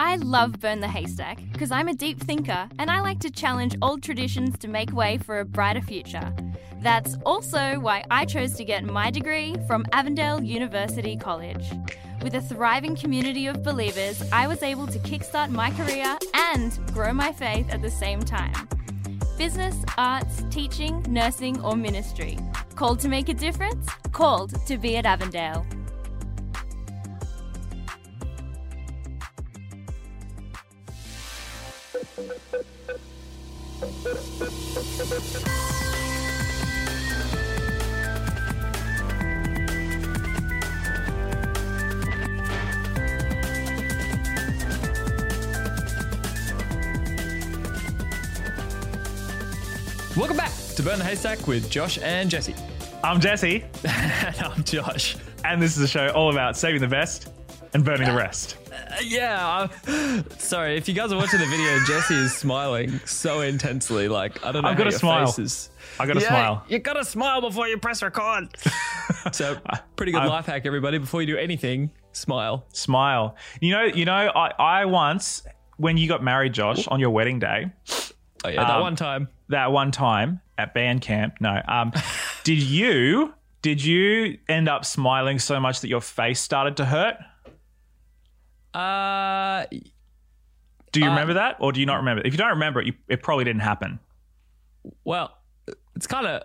I love Burn the Haystack because I'm a deep thinker and I like to challenge old traditions to make way for a brighter future. That's also why I chose to get my degree from Avondale University College. With a thriving community of believers, I was able to kickstart my career and grow my faith at the same time. Business, arts, teaching, nursing, or ministry. Called to make a difference? Called to be at Avondale. Welcome back to Burn the Haystack with Josh and Jesse. I'm Jesse. And I'm Josh. And this is a show all about saving the best and burning the rest. Sorry, if you guys are watching the video, Jesse is smiling so intensely. Like, I don't know. I've got a smile. I got a smile. You got to smile before you press record. So, pretty good life hack, everybody. Before you do anything, smile. Smile. You know, I once, when you got married, Josh, on your wedding day. Oh, yeah, that one time at band camp. No. Did you end up smiling so much that your face started to hurt? Do you remember that, or do you not remember? If you don't remember it, it probably didn't happen. Well, it's kind of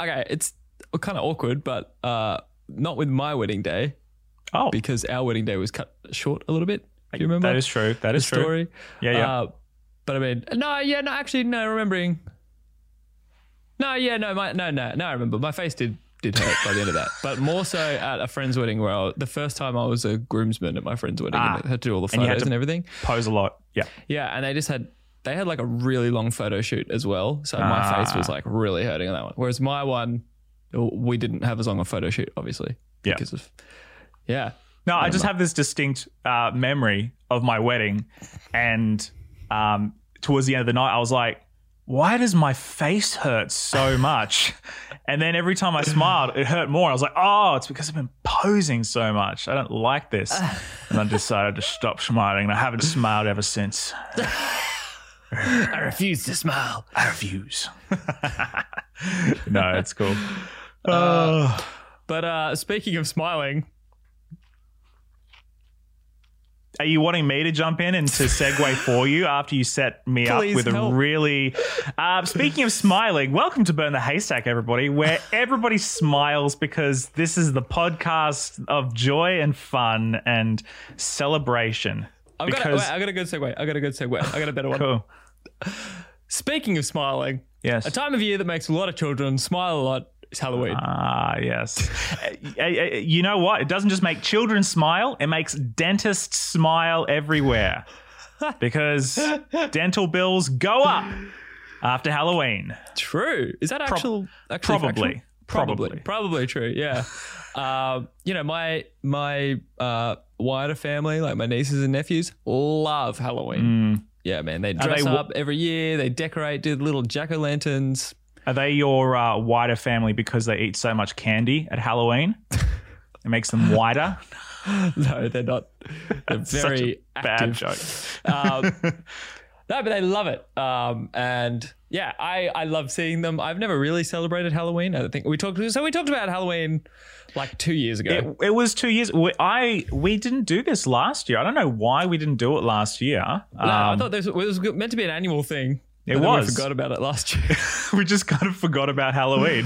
okay. It's kind of awkward, but not with my wedding day. Oh, because our wedding day was cut short a little bit. Do you remember? That is true. That is the story. True. Yeah. But I mean, remembering. I remember. My face did hurt by the end of that. But more so at a friend's wedding where the first time I was a groomsman at my friend's wedding and I had to do all the photos and everything. Pose a lot. Yeah. Yeah. And they had like a really long photo shoot as well. So my face was like really hurting on that one. Whereas my one, we didn't have as long a photo shoot, obviously. Yeah. Because of, yeah. No, I just have this distinct memory of my wedding and... towards the end of the night, I was like, why does my face hurt so much? And then every time I smiled, it hurt more. I was like, oh, it's because I've been posing so much. I don't like this. And I decided to stop smiling. And I haven't smiled ever since. I refuse to smile. I refuse. No, it's cool. But speaking of smiling... Are you wanting me to jump in and to segue for you after you set me up with a really... speaking of smiling, welcome to Burn the Haystack, everybody, where everybody smiles because this is the podcast of joy and fun and celebration. I've got a good segue. I got a better one. Cool. Speaking of smiling, yes, a time of year that makes a lot of children smile a lot. It's Halloween. Ah, yes. You know what? It doesn't just make children smile. It makes dentists smile everywhere because dental bills go up after Halloween. True. Is that actually Probably true, yeah. My wider family, like my nieces and nephews, love Halloween. Mm. Yeah, man. They dress up every year. They decorate, do little jack-o'-lanterns. Are they your wider family because they eat so much candy at Halloween? It makes them wider? No, they're not. They're very active. Bad joke. No, but they love it. And yeah, I love seeing them. I've never really celebrated Halloween. I don't think we talked about Halloween like 2 years ago. It was 2 years. We didn't do this last year. I don't know why we didn't do it last year. No, I thought it was meant to be an annual thing. It was. We forgot about it last year. We just kind of forgot about Halloween,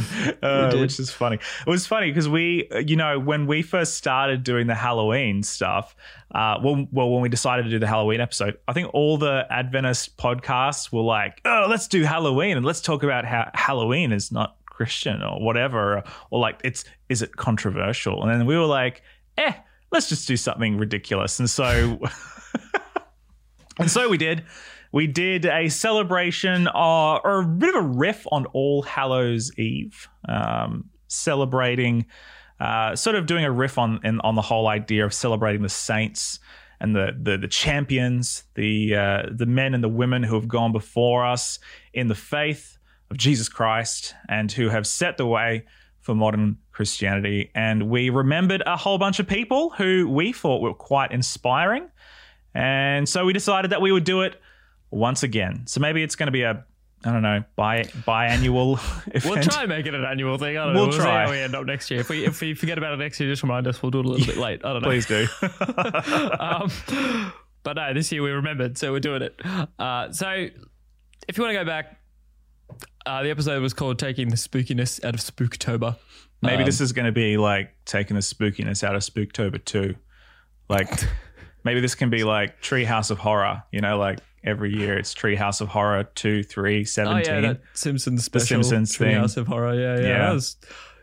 which is funny. It was funny because when we first started doing the Halloween stuff, when we decided to do the Halloween episode, I think all the Adventist podcasts were like, oh, let's do Halloween and let's talk about how Halloween is not Christian or whatever, or like, is it controversial? And then we were like, let's just do something ridiculous. And so, we did. We did a celebration or a bit of a riff on All Hallows Eve, celebrating, sort of doing a riff on the whole idea of celebrating the saints and the champions, the men and the women who have gone before us in the faith of Jesus Christ and who have set the way for modern Christianity. And we remembered a whole bunch of people who we thought were quite inspiring. And so we decided that we would do it once again. So maybe it's going to be a, I don't know, biannual event. We'll try making it an annual thing. I don't know. We'll try. See how we end up next year. If we forget about it next year, just remind us. We'll do it a little bit late. I don't know. Please do. But no, this year we remembered, so we're doing it. So if you want to go back, the episode was called Taking the Spookiness Out of Spooktober. Maybe this is going to be like Taking the Spookiness Out of Spooktober 2. Like maybe this can be like Treehouse of Horror, you know, like every year it's Treehouse of Horror 2, 3, 17. Oh, yeah, that Simpsons special. The Simpsons thing. Treehouse of Horror, yeah. That was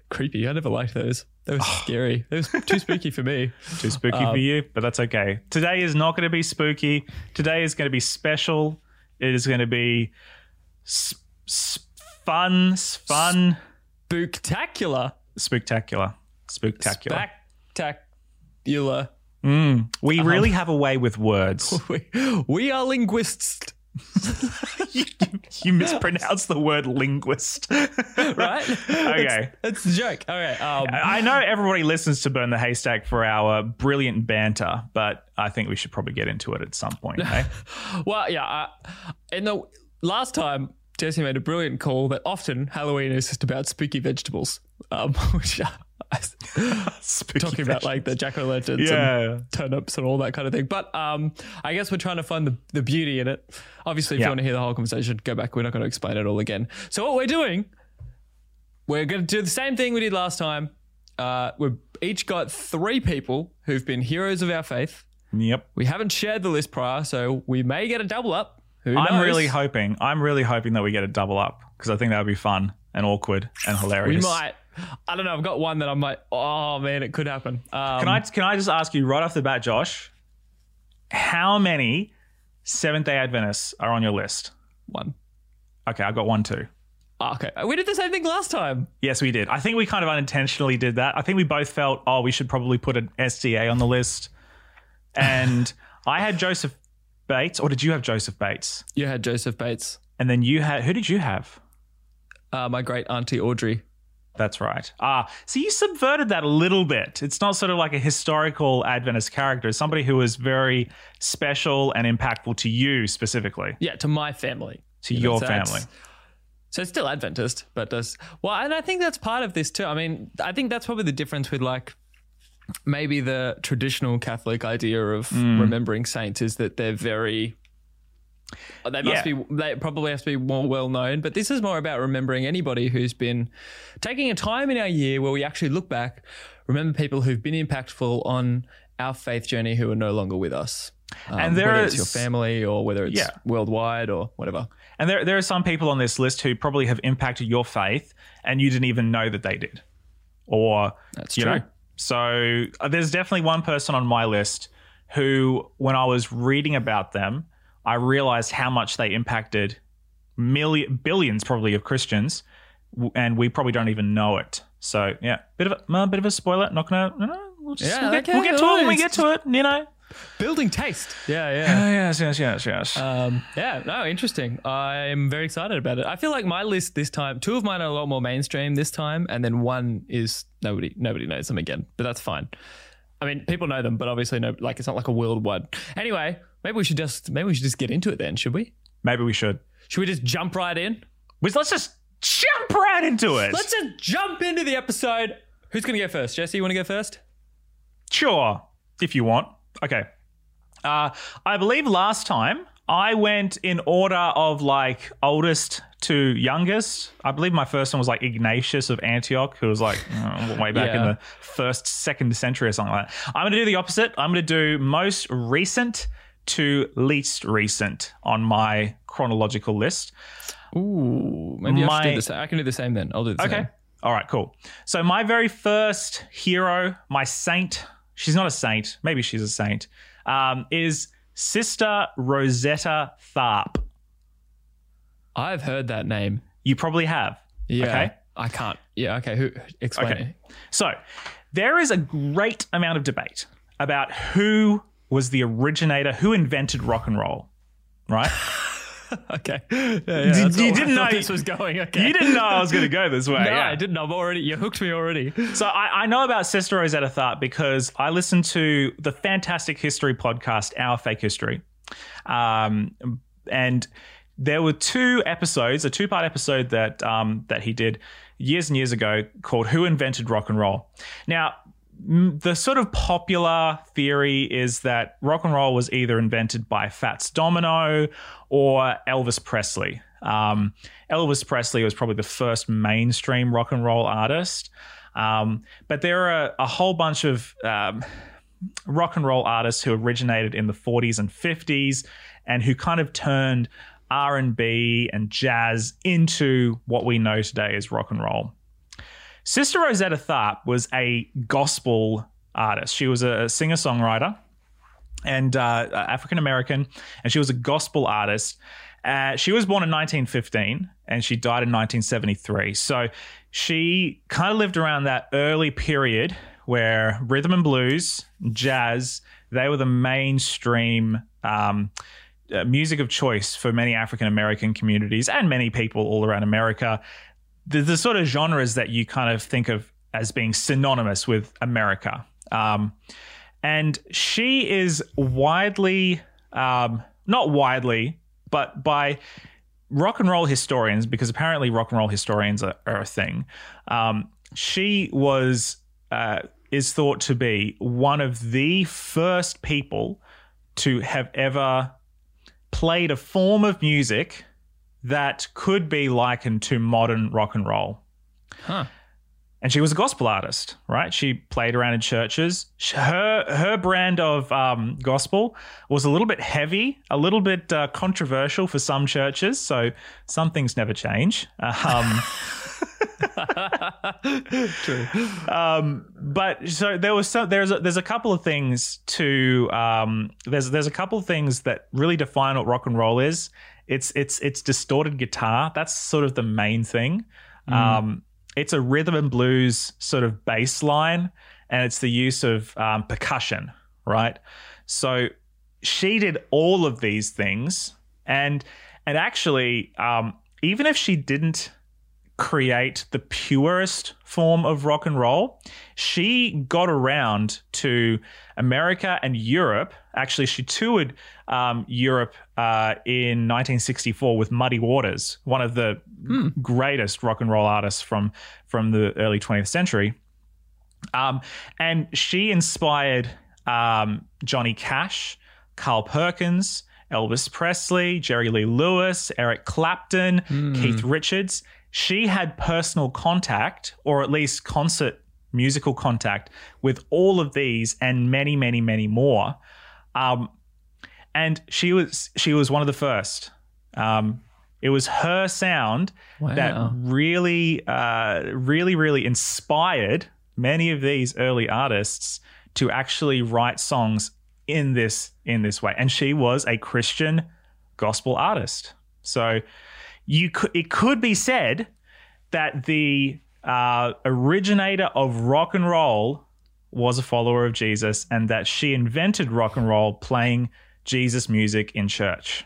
creepy. I never liked those. That was scary. It was too spooky for me. Too spooky for you, but that's okay. Today is not going to be spooky. Today is going to be special. It is going to be fun. Spooktacular. We really have a way with words. We are linguists. You mispronounced the word linguist. Right? Okay. It's the joke. All right. I know everybody listens to Burn the Haystack for our brilliant banter, but I think we should probably get into it at some point. Eh? Well, yeah. In the last time, Jesse made a brilliant call that often Halloween is just about spooky vegetables, which are spooky talking vegetables. About like the jack-o'-lanterns and turnips and all that kind of thing. But I guess we're trying to find the beauty in it. Obviously, if you want to hear the whole conversation, go back. We're not going to explain it all again. So what we're doing, we're going to do the same thing we did last time. We've each got three people who've been heroes of our faith. Yep. We haven't shared the list prior, so we may get a double up. I'm really hoping that we get a double up because I think that would be fun and awkward and hilarious. We might. I don't know. I've got one that I'm like, oh man, it could happen. Can I just ask you right off the bat, Josh, how many Seventh-day Adventists are on your list? One. Okay, I've got one too. Oh, okay. We did the same thing last time. Yes, we did. I think we kind of unintentionally did that. I think we both felt, oh, we should probably put an SDA on the list. And I had Joseph Bates, or did you have Joseph Bates? You had Joseph Bates. And then you had, who did you have? My great auntie Audrey. That's right. So you subverted that a little bit. It's not sort of like a historical Adventist character. It's somebody who was very special and impactful to you specifically. Yeah, to my family. To your family. So it's still Adventist, but does, well, and I think that's part of this too. I mean, I think that's probably the difference with like, maybe the traditional Catholic idea of remembering saints is that they're very, they must be, they probably have to be more well known, but this is more about remembering anybody who's been taking a time in our year where we actually look back, remember people who've been impactful on our faith journey who are no longer with us. And there whether it's your family or whether it's worldwide or whatever. And there are some people on this list who probably have impacted your faith and you didn't even know that they did. Or, that's true. Know, so there's definitely one person on my list who, when I was reading about them, I realized how much they impacted billions probably of Christians, and we probably don't even know it. So yeah, bit of a spoiler. Not gonna, we'll get to it. You know, building taste. Yeah. Yes. Interesting. I'm very excited about it. I feel like my list this time, two of mine are a lot more mainstream this time, and then one is nobody knows them again, but that's fine. I mean, people know them, but obviously no, like it's not like a worldwide. Anyway, maybe we should just get into it then, should we? Maybe we should. Should we just jump right in? Let's just jump right into it. Let's just jump into the episode. Who's going to go first? Jesse, you want to go first? Sure, if you want. Okay. I believe last time I went in order of like oldest to youngest. I believe my first one was like Ignatius of Antioch, who was like way back in the second century or something like that. I'm going to do the opposite. I'm going to do most recent to least recent on my chronological list. Ooh, maybe I should do the same. I can do the same then. I'll do the same. Okay. All right, cool. So my very first hero, my saint, she's not a saint. Maybe she's a saint. Is Sister Rosetta Tharpe. I've heard that name. You probably have. Yeah. Okay. I can't. Yeah. Okay. Explain it. So there is a great amount of debate about who was the originator, who invented rock and roll, right? Okay. Yeah, you didn't know this was going. Okay. You didn't know I was going to go this way. No, yeah. I didn't. You hooked me already. So I know about Sister Rosetta Tharpe because I listened to the fantastic history podcast, Our Fake History. And there were two episodes, a two-part episode that that he did years and years ago called Who Invented Rock and Roll? Now, the sort of popular theory is that rock and roll was either invented by Fats Domino or Elvis Presley. Elvis Presley was probably the first mainstream rock and roll artist. But there are a whole bunch of rock and roll artists who originated in the 40s and 50s and who kind of turned R&B and jazz into what we know today as rock and roll. Sister Rosetta Tharpe was a gospel artist. She was a singer-songwriter and African-American, and she was a gospel artist. She was born in 1915, and she died in 1973. So she kind of lived around that early period where rhythm and blues, jazz, they were the mainstream music of choice for many African-American communities and many people all around America. The sort of genres that you kind of think of as being synonymous with America. And she is widely, not widely, but by rock and roll historians, because apparently rock and roll historians are a thing. She was, is thought to be one of the first people to have ever played a form of music that could be likened to modern rock and roll. Huh. And she was a gospel artist, right? She played around in churches. Her brand of gospel was a little bit heavy, a little bit controversial for some churches. So some things never change. True. But so there was some, there's a couple of things to there's a couple of things that really define what rock and roll is. It's distorted guitar. That's sort of the main thing. It's a rhythm and blues sort of bass line, and it's the use of percussion, right? So she did all of these things, and actually, even if she didn't create the purest form of rock and roll, she got around to America and Europe. Actually, she toured Europe in 1964 with Muddy Waters, one of the greatest rock and roll artists from the early 20th century. And she inspired Johnny Cash, Carl Perkins, Elvis Presley, Jerry Lee Lewis, Eric Clapton, Keith Richards. She had personal contact, or at least concert musical contact, with all of these and many, many, many more. And she was one of the first. It was her sound that really, really inspired many of these early artists to actually write songs in this way. And she was a Christian gospel artist, so. It could be said that the originator of rock and roll was a follower of Jesus, and that she invented rock and roll playing Jesus music in church.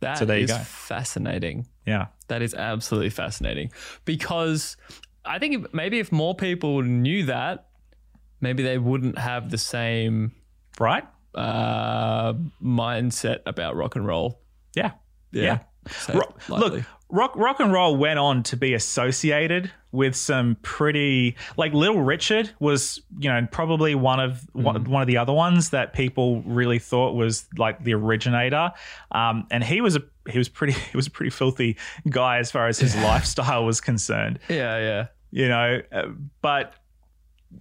That is fascinating. Yeah. That is absolutely fascinating, because I think maybe if more people knew that, maybe they wouldn't have the same mindset about rock and roll. Yeah. Yeah. Yeah. So look, rock and roll went on to be associated with some pretty, like Little Richard was, you know, probably one of the other ones that people really thought was like the originator. And he was a pretty filthy guy as far as his lifestyle was concerned. Yeah, yeah. You know, but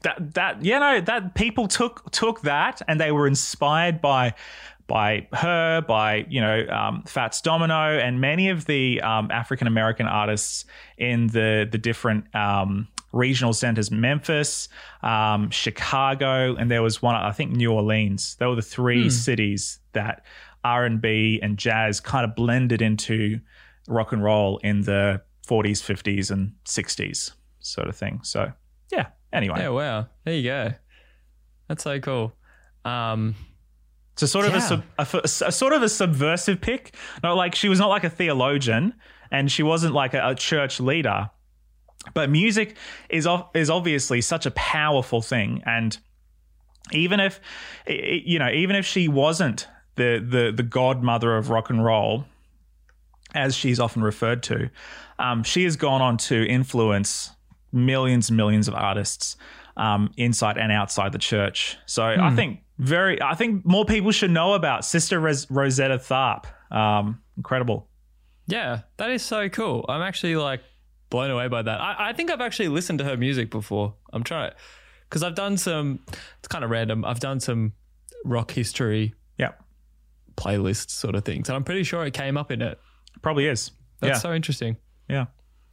that you know, that people took that, and they were inspired by her, by, you know, Fats Domino and many of the African-American artists in the different regional centers, Memphis, Chicago, and there was one, I think, New Orleans. They were the three cities that R&B and jazz kind of blended into rock and roll in the 40s, 50s and 60s sort of thing. So, yeah, anyway. Yeah, wow. There you go. That's so cool. So sort of a subversive pick. She was not a theologian, and she wasn't a church leader. But music is obviously such a powerful thing, and even if she wasn't the godmother of rock and roll, as she's often referred to, she has gone on to influence millions and millions of artists inside and outside the church. So I think more people should know about Sister Rosetta Tharpe. Incredible. Yeah, that is so cool. I'm actually blown away by that. I think I've actually listened to her music before. I'm trying to, because I've done some, it's kind of random, I've done some rock history playlist sort of things, and I'm pretty sure it came up in it. Probably is. That's so interesting. Yeah.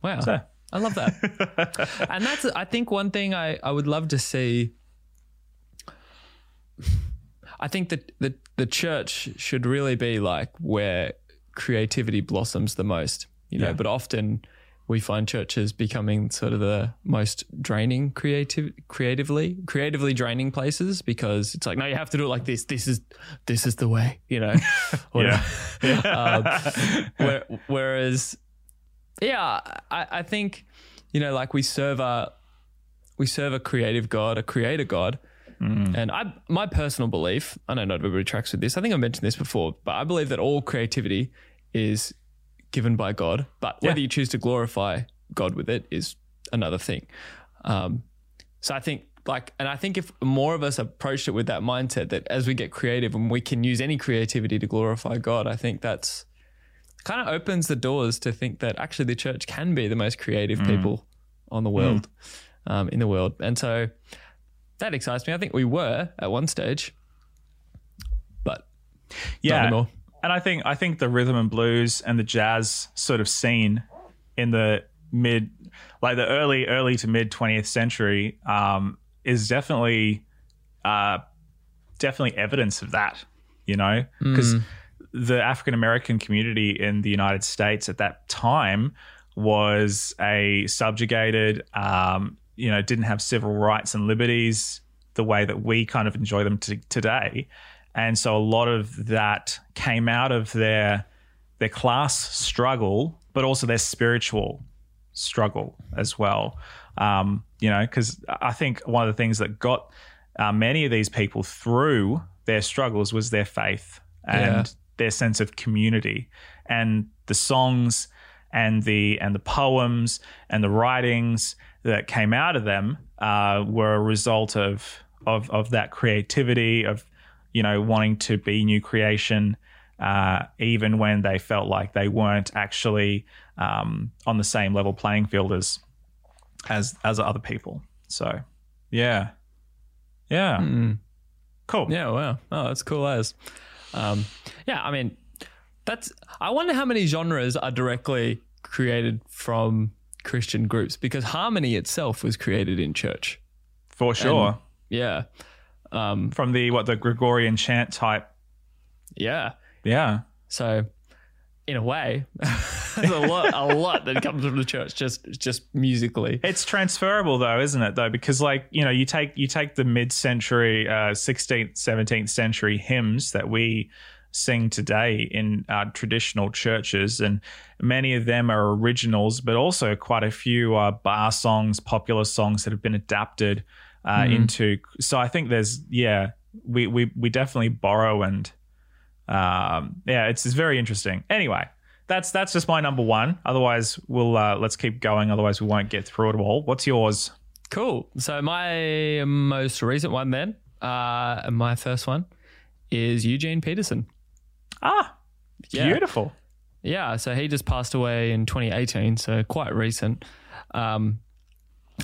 Wow. So. I love that. And that's, I think, one thing I would love to see. I think that the church should really be where creativity blossoms the most, but often we find churches becoming sort of the most draining creatively draining places, because it's no, you have to do it like this. This is the way, whereas, I think, we serve a creative God, a creator God. Mm. And my personal belief, I don't know if everybody tracks with this, I think I mentioned this before, but I believe that all creativity is given by God, but whether you choose to glorify God with it is another thing. So I think and I think if more of us approached it with that mindset that as we get creative and we can use any creativity to glorify God, I think that's kind of opens the doors to think that actually the church can be the most creative people on the world, in the world. And so that excites me. I think we were at one stage, but not anymore. And I think the rhythm and blues and the jazz sort of scene in the early to mid 20th century is definitely evidence of that, because the African American community in the United States at that time was a subjugated, didn't have civil rights and liberties the way that we kind of enjoy them today. And so a lot of that came out of their class struggle, but also their spiritual struggle as well. Because I think one of the things that got many of these people through their struggles was their faith and their sense of community, and the songs and the poems and the writings that came out of them were a result of that creativity of, wanting to be new creation, even when they felt like they weren't actually on the same level playing field as other people. So, yeah, cool. Yeah, wow. Oh, that's cool as. I mean, I wonder how many genres are directly created from Christian groups, because harmony itself was created in church, for sure. And, from the Gregorian chant type. Yeah. So in a way, there's a lot that comes from the church, just musically. It's transferable though, isn't it though? Because you take the mid-century, 16th, 17th century hymns that we sing today in traditional churches, and many of them are originals, but also quite a few are bar songs, popular songs that have been adapted into. So I think there's we definitely borrow, and it's very interesting. Anyway, that's just my number one. Otherwise we'll let's keep going, otherwise we won't get through it all. What's yours? Cool. So my most recent one then, my first one is Eugene Peterson. Beautiful. So he just passed away in 2018, so quite recent.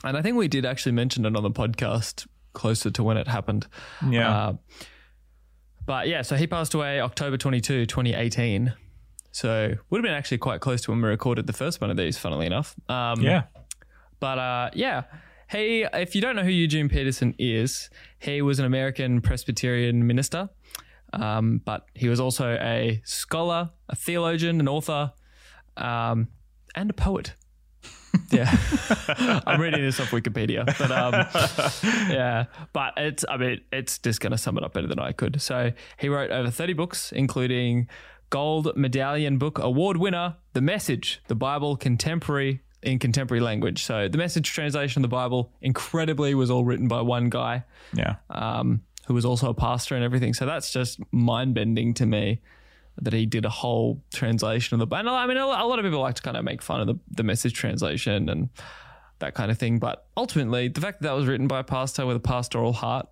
And I think we did actually mention it on the podcast closer to when it happened. So he passed away October 22, 2018. So would have been actually quite close to when we recorded the first one of these, funnily enough. He, if you don't know who Eugene Peterson is, he was an American Presbyterian minister, but he was also a scholar, a theologian, an author, and a poet. Yeah. I'm reading this off Wikipedia, but yeah, but it's just going to sum it up better than I could. So he wrote over 30 books, including Gold Medallion Book Award winner, The Message, the Bible contemporary in contemporary language. So The Message translation of the Bible, incredibly, was all written by one guy. Yeah. Who was also a pastor and everything. So that's just mind-bending to me that he did a whole translation of the Bible. I mean, a lot of people like to kind of make fun of the Message translation and that kind of thing. But ultimately, the fact that that was written by a pastor with a pastoral heart,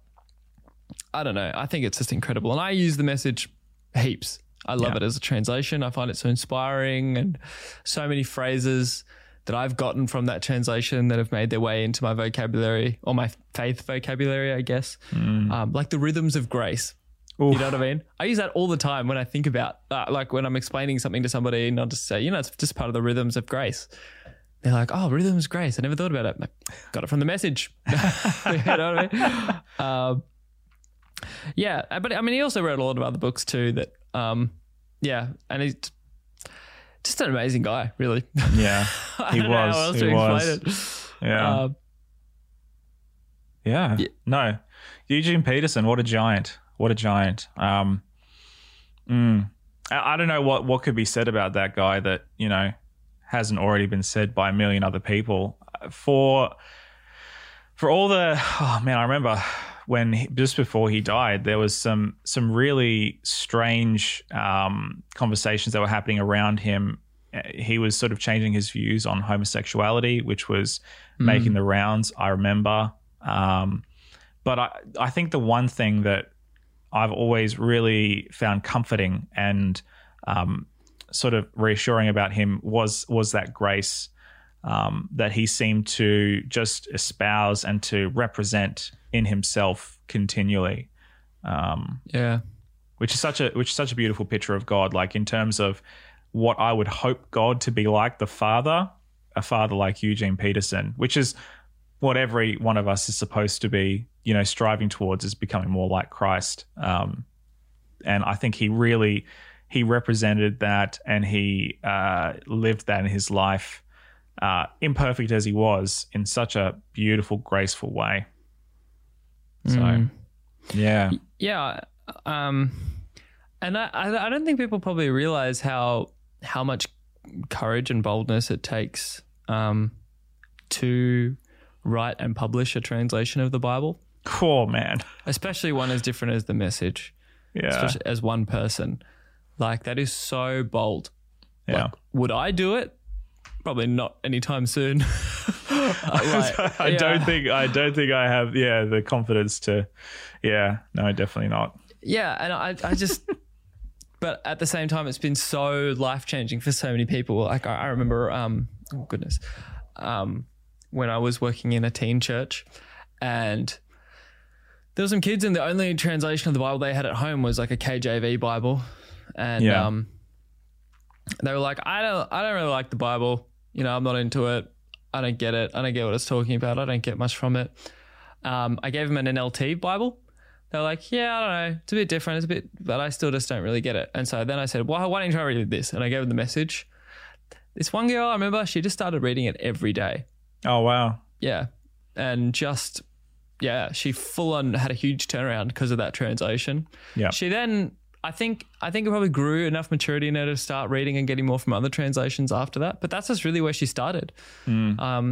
I don't know. I think it's just incredible. And I use The Message heaps. I love it as a translation. I find it so inspiring, and so many phrases that I've gotten from that translation that have made their way into my vocabulary or my faith vocabulary, I guess. Like the rhythms of grace. Oof. You know what I mean? I use that all the time when I think about, like when I'm explaining something to somebody, and I'll just say, you know, it's just part of the rhythms of grace. They're like, oh, rhythms of grace. I never thought about it. I'm like, got it from The Message. You know what I mean? Yeah, but I mean, he also wrote a lot of other books too that, yeah, and he's just an amazing guy, really. Yeah, he was. He was. Yeah. Yeah. No, Eugene Peterson. What a giant! What a giant. I don't know what could be said about that guy that, you know, hasn't already been said by a million other people. For all the, oh man, I remember when just before he died, there was some really strange conversations that were happening around him. He was sort of changing his views on homosexuality, which was making the rounds, I remember. But I think the one thing that I've always really found comforting and sort of reassuring about him was that grace that he seemed to just espouse and to represent in himself continually. Which is such a beautiful picture of God, like in terms of what I would hope God to be like, the Father, a Father like Eugene Peterson, which is what every one of us is supposed to be, you know, striving towards, is becoming more like Christ. And I think he represented that, and he lived that in his life, imperfect as he was, in such a beautiful, graceful way. So, yeah. And I don't think people probably realize how much courage and boldness it takes to write and publish a translation of the Bible. Cool, man. Especially one as different as The Message. Yeah. Especially as one person. Like, that is so bold. Yeah. Like, would I do it? Probably not anytime soon. I don't think I have the confidence to. Yeah, no, definitely not. Yeah, and I just. But at the same time, it's been so life changing for so many people. Like I remember, when I was working in a teen church, and there were some kids, and the only translation of the Bible they had at home was like a KJV Bible, and they were like, I don't really like the Bible. You know, I'm not into it. I don't get it. I don't get what it's talking about. I don't get much from it. I gave them an NLT Bible. They're like, yeah, I don't know. It's a bit different. It's a bit, but I still just don't really get it. And so then I said, well, why don't you try reading this? And I gave them The Message. This one girl, I remember, she just started reading it every day. Oh, wow. Yeah. And just, yeah, she full on had a huge turnaround because of that translation. Yeah. She then, I think it probably grew enough maturity in her to start reading and getting more from other translations after that. But that's just really where she started. And I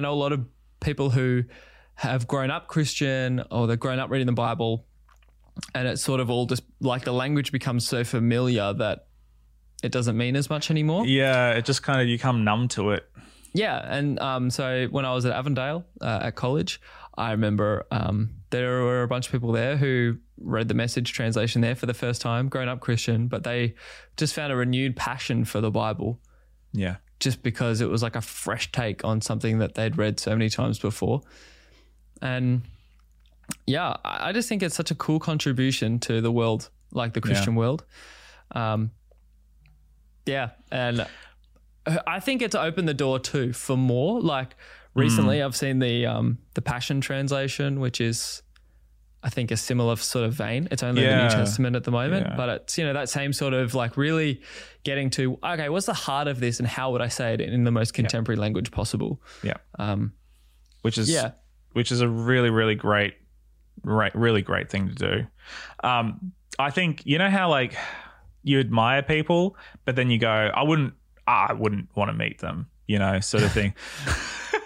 know a lot of people who have grown up Christian, or they've grown up reading the Bible, and it's sort of all just like the language becomes so familiar that it doesn't mean as much anymore. Yeah, it just kind of, you become numb to it. Yeah, and so when I was at Avondale at college, I remember there were a bunch of people there who read The Message translation there for the first time, grown up Christian, but they just found a renewed passion for the Bible. Yeah. Just because it was like a fresh take on something that they'd read so many times before. And yeah, I just think it's such a cool contribution to the world, like the Christian world. Yeah. And I think it's opened the door too for more. Like recently I've seen the Passion Translation, which is I think, a similar sort of vein. It's only the New Testament at the moment, but it's, you know, that same sort of like really getting to, okay, what's the heart of this and how would I say it in the most contemporary language possible? Yeah. Which is a really, really great, really great thing to do. I think, you know how like you admire people, but then you go, I wouldn't want to meet them, you know, sort of thing.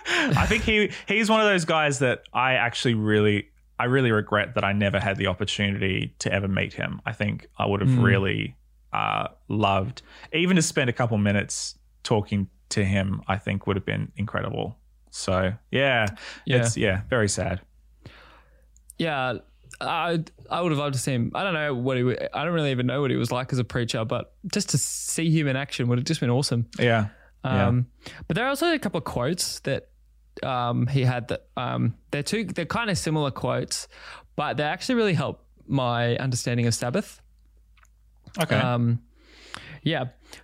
I think he's one of those guys that I really regret that I never had the opportunity to ever meet him. I think I would have really loved, even to spend a couple minutes talking to him, I think would have been incredible. So it's very sad. Yeah, I would have loved to see him. I don't really even know what he was like as a preacher, but just to see him in action would have just been awesome. Yeah. But there are also a couple of quotes that he had that they're kind of similar quotes, but they actually really help my understanding of Sabbath. Okay.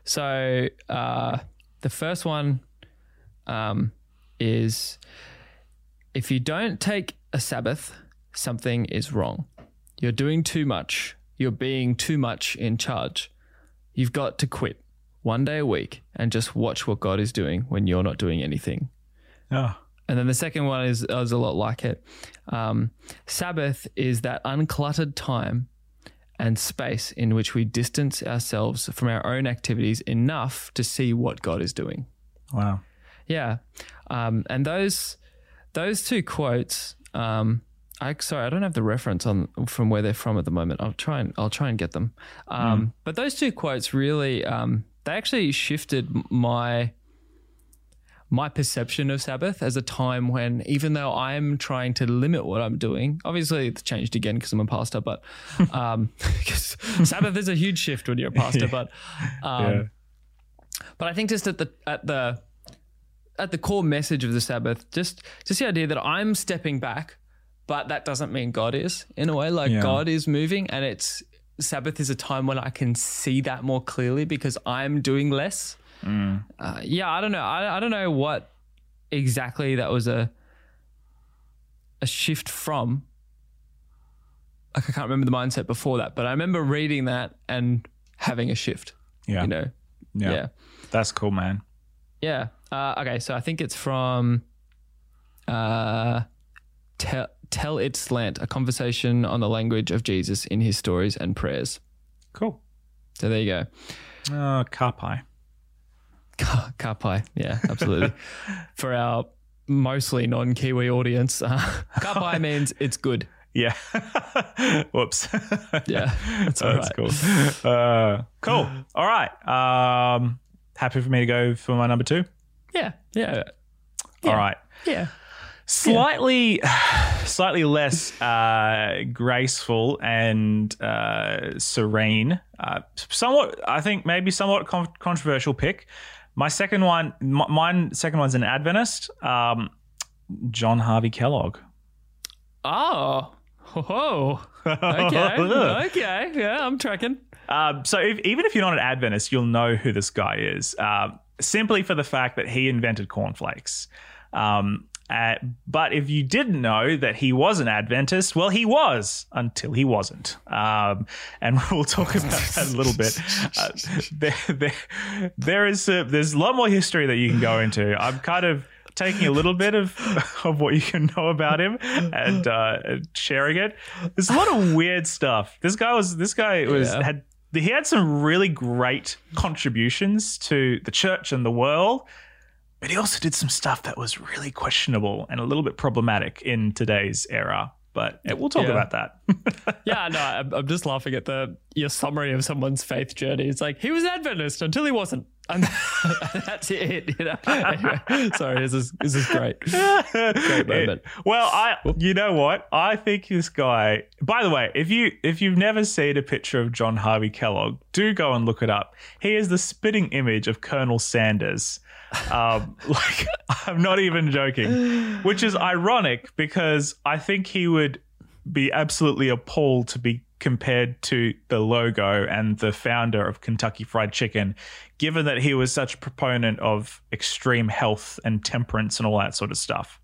So the first one is, if you don't take a Sabbath, something is wrong. You're doing too much. You're being too much in charge. You've got to quit one day a week and just watch what God is doing when you're not doing anything. Oh. And then the second one is a lot like it. Sabbath is that uncluttered time and space in which we distance ourselves from our own activities enough to see what God is doing. Wow. Yeah. And those two quotes, I don't have the reference from where they're from at the moment. I'll try and get them. But those two quotes really, they actually shifted my perception of Sabbath as a time when, even though I'm trying to limit what I'm doing, obviously it's changed again because I'm a pastor, but Sabbath is a huge shift when you're a pastor. But I think just at the core message of the Sabbath, just the idea that I'm stepping back. But that doesn't mean God is, in a way. Like God is moving, and Sabbath is a time when I can see that more clearly because I'm doing less. I don't know. I don't know what exactly that was a shift from. Like, I can't remember the mindset before that, but I remember reading that and having a shift. Yeah, you know. Yeah, that's cool, man. Yeah. Okay, so I think it's from Tell It Slant, a conversation on the language of Jesus in his stories and prayers. Cool. So there you go. Carpi. Carpi, yeah, absolutely. For our mostly non-Kiwi audience, carpi means it's good. Yeah. Whoops. Yeah, that's all right. That's cool. Cool. All right. Happy for me to go for my number two? Yeah. All right. Yeah. Slightly less graceful and serene. Somewhat, I think, maybe somewhat controversial pick. My second one, second one's an Adventist, John Harvey Kellogg. Oh, okay, okay, yeah, I'm tracking. Even if you're not an Adventist, you'll know who this guy is, simply for the fact that he invented cornflakes. But if you didn't know that he was an Adventist, well, he was until he wasn't. And we'll talk about that a little bit. There's a lot more history that you can go into. I'm kind of taking a little bit of what you can know about him and sharing it. There's a lot of weird stuff. He had some really great contributions to the church and the world. But he also did some stuff that was really questionable and a little bit problematic in today's era. But we'll talk about that. I'm just laughing at your summary of someone's faith journey. It's like, he was Adventist until he wasn't. And that's it. You know? Anyway, sorry, this is great. Great moment. You know what? I think this guy, by the way, if you've never seen a picture of John Harvey Kellogg, do go and look it up. He is the spitting image of Colonel Sanders. I'm not even joking, which is ironic because I think he would be absolutely appalled to be compared to the logo and the founder of Kentucky Fried Chicken, given that he was such a proponent of extreme health and temperance and all that sort of stuff.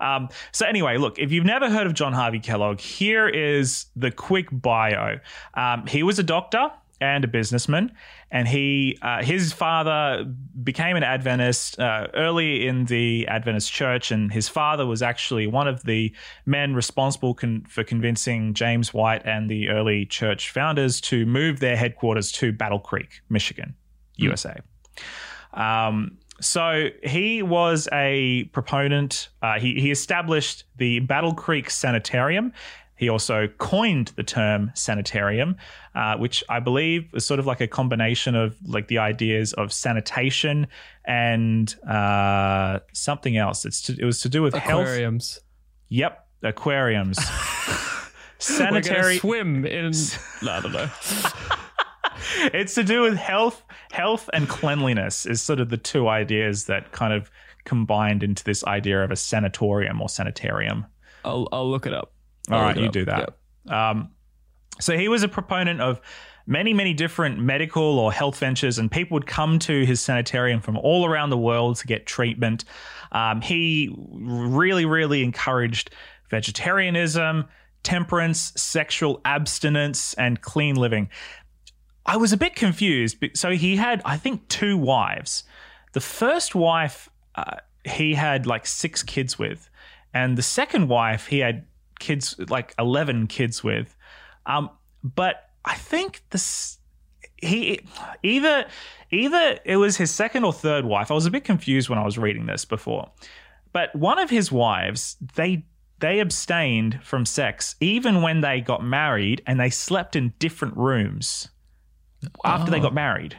So anyway, look, if you've never heard of John Harvey Kellogg, here is the quick bio. He was a doctor and a businessman, and he his father became an Adventist early in the Adventist church, and his father was actually one of the men responsible for convincing James White and the early church founders to move their headquarters to Battle Creek, Michigan, USA. So he was a proponent. He established the Battle Creek Sanitarium. He also coined the term sanitarium, which I believe is sort of like a combination of like the ideas of sanitation and something else. It was to do with health. Aquariums. Yep, aquariums. Sanitary. We're gonna swim in. No, I don't know. It's to do with health and cleanliness is sort of the two ideas that kind of combined into this idea of a sanatorium or sanitarium. I'll look it up. All right, you do that. Yeah. So he was a proponent of many, many different medical or health ventures, and people would come to his sanitarium from all around the world to get treatment. He really, really encouraged vegetarianism, temperance, sexual abstinence, and clean living. I was a bit confused. So he had, I think, two wives. The first wife he had like 6 kids with, and the second wife he had kids, like 11 kids with, but I think either it was his second or third wife. I was a bit confused when I was reading this before, but one of his wives, they abstained from sex even when they got married, and they slept in different rooms after they got married.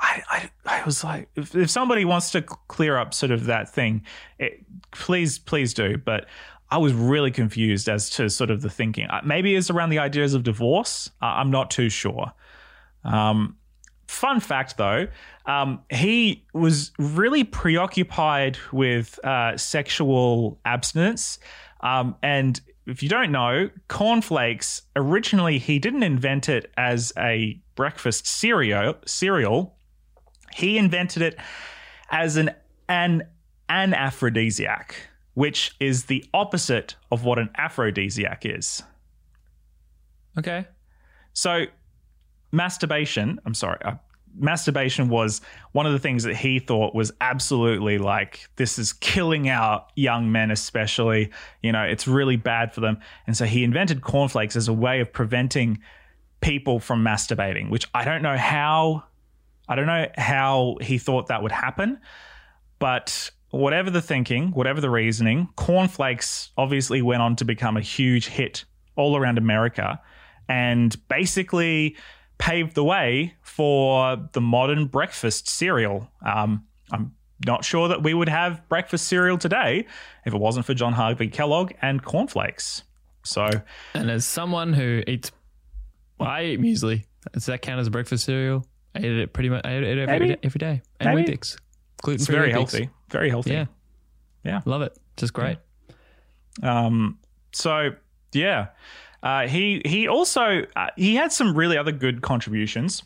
I was like, if somebody wants to clear up sort of that thing, please do, but I was really confused as to sort of the thinking. Maybe it's around the ideas of divorce. I'm not too sure. Fun fact, though, he was really preoccupied with sexual abstinence. And if you don't know, cornflakes, originally he didn't invent it as a breakfast cereal. He invented it as an anaphrodisiac, which is the opposite of what an aphrodisiac is. Okay. So masturbation was one of the things that he thought was absolutely like, this is killing our young men especially. You know, it's really bad for them. And so he invented cornflakes as a way of preventing people from masturbating, which I don't know how he thought that would happen, but whatever the thinking, whatever the reasoning, cornflakes obviously went on to become a huge hit all around America and basically paved the way for the modern breakfast cereal. I'm not sure that we would have breakfast cereal today if it wasn't for John Harvey Kellogg and cornflakes. So, and as someone who eats, well, I eat muesli. Does that count as a breakfast cereal? I eat it pretty much. I eat it every day. And wheat dicks. It's very healthy. Very healthy. Yeah. Love it. Just great. Yeah. So, yeah. He also, he had some really other good contributions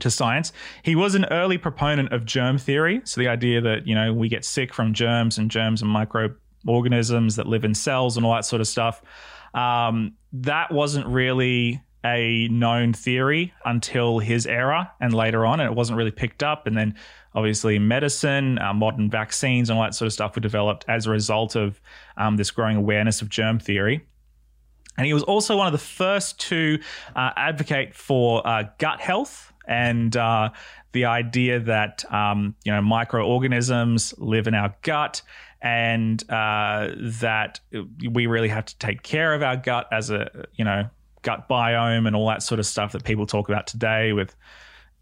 to science. He was an early proponent of germ theory. So, the idea that, you know, we get sick from germs and microorganisms that live in cells and all that sort of stuff. That wasn't really a known theory until his era and later on, and it wasn't really picked up. And then obviously medicine, modern vaccines and all that sort of stuff were developed as a result of this growing awareness of germ theory. And he was also one of the first to advocate for gut health and the idea that you know, microorganisms live in our gut, and that we really have to take care of our gut as a, you know, gut biome and all that sort of stuff that people talk about today with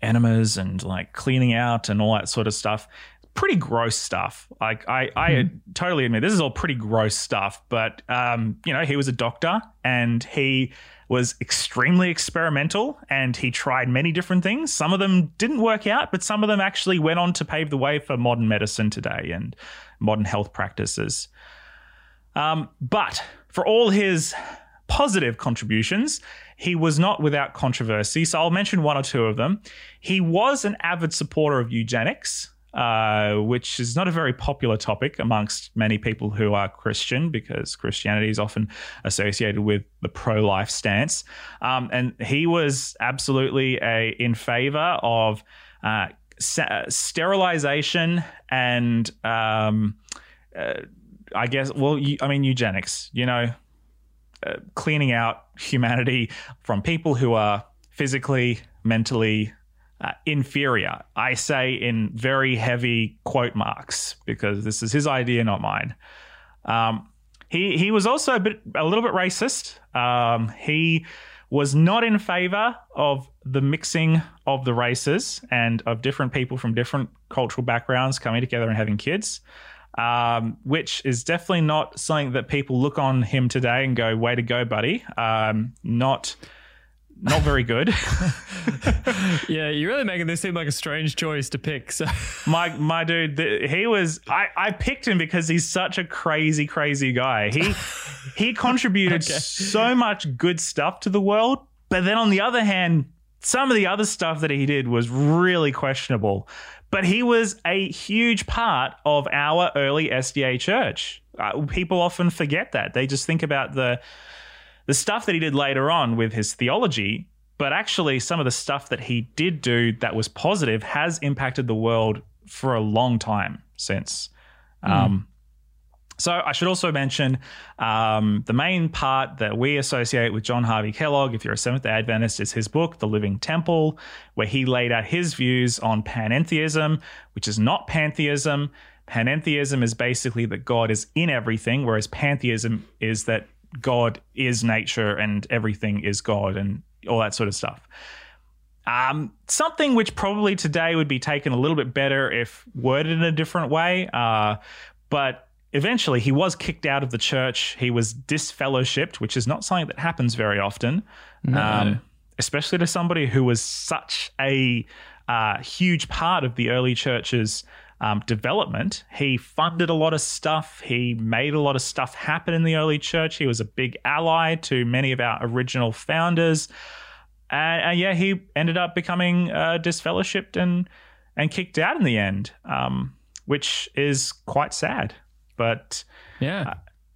enemas and like cleaning out and all that sort of stuff. Pretty gross stuff. Like I totally admit this is all pretty gross stuff, but you know, he was a doctor and he was extremely experimental, and he tried many different things. Some of them didn't work out, but some of them actually went on to pave the way for modern medicine today and modern health practices. But for all his positive contributions, he was not without controversy. So I'll mention one or two of them. He was an avid supporter of eugenics, which is not a very popular topic amongst many people who are Christian, because Christianity is often associated with the pro-life stance. And he was absolutely in favor of sterilization and eugenics, cleaning out humanity from people who are physically, mentally inferior. I say in very heavy quote marks because this is his idea, not mine. He was also a little bit racist. He was not in favor of the mixing of the races and of different people from different cultural backgrounds coming together and having kids, which is definitely not something that people look on him today and go, way to go, buddy. Not very good. Yeah, you're really making this seem like a strange choice to pick. So, my dude, he was. I picked him because he's such a crazy, crazy guy. He contributed so much good stuff to the world, but then on the other hand, some of the other stuff that he did was really questionable. But he was a huge part of our early SDA church. People often forget that. They just think about the stuff that he did later on with his theology, but actually some of the stuff that he did do that was positive has impacted the world for a long time since. So I should also mention the main part that we associate with John Harvey Kellogg, if you're a Seventh-day Adventist, is his book, The Living Temple, where he laid out his views on panentheism, which is not pantheism. Panentheism is basically that God is in everything, whereas pantheism is that God is nature and everything is God and all that sort of stuff. Something which probably today would be taken a little bit better if worded in a different way. But eventually he was kicked out of the church. He was disfellowshipped, which is not something that happens very often. No. Especially to somebody who was such a huge part of the early church's development. He funded a lot of stuff. He made a lot of stuff happen in the early church. He was a big ally to many of our original founders. And he ended up becoming disfellowshipped and kicked out in the end, which is quite sad. But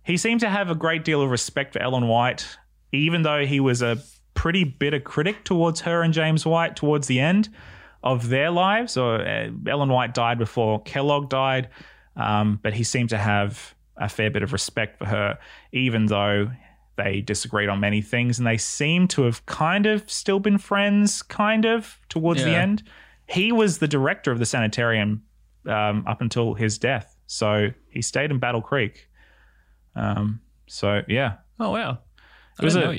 he seemed to have a great deal of respect for Ellen White, even though he was a pretty bitter critic towards her and James White towards the end of their lives. Or Ellen White died before Kellogg died, but he seemed to have a fair bit of respect for her, even though they disagreed on many things, and they seem to have kind of still been friends, kind of, towards the end. He was the director of the sanitarium up until his death, so he stayed in Battle Creek. Oh, wow. It was a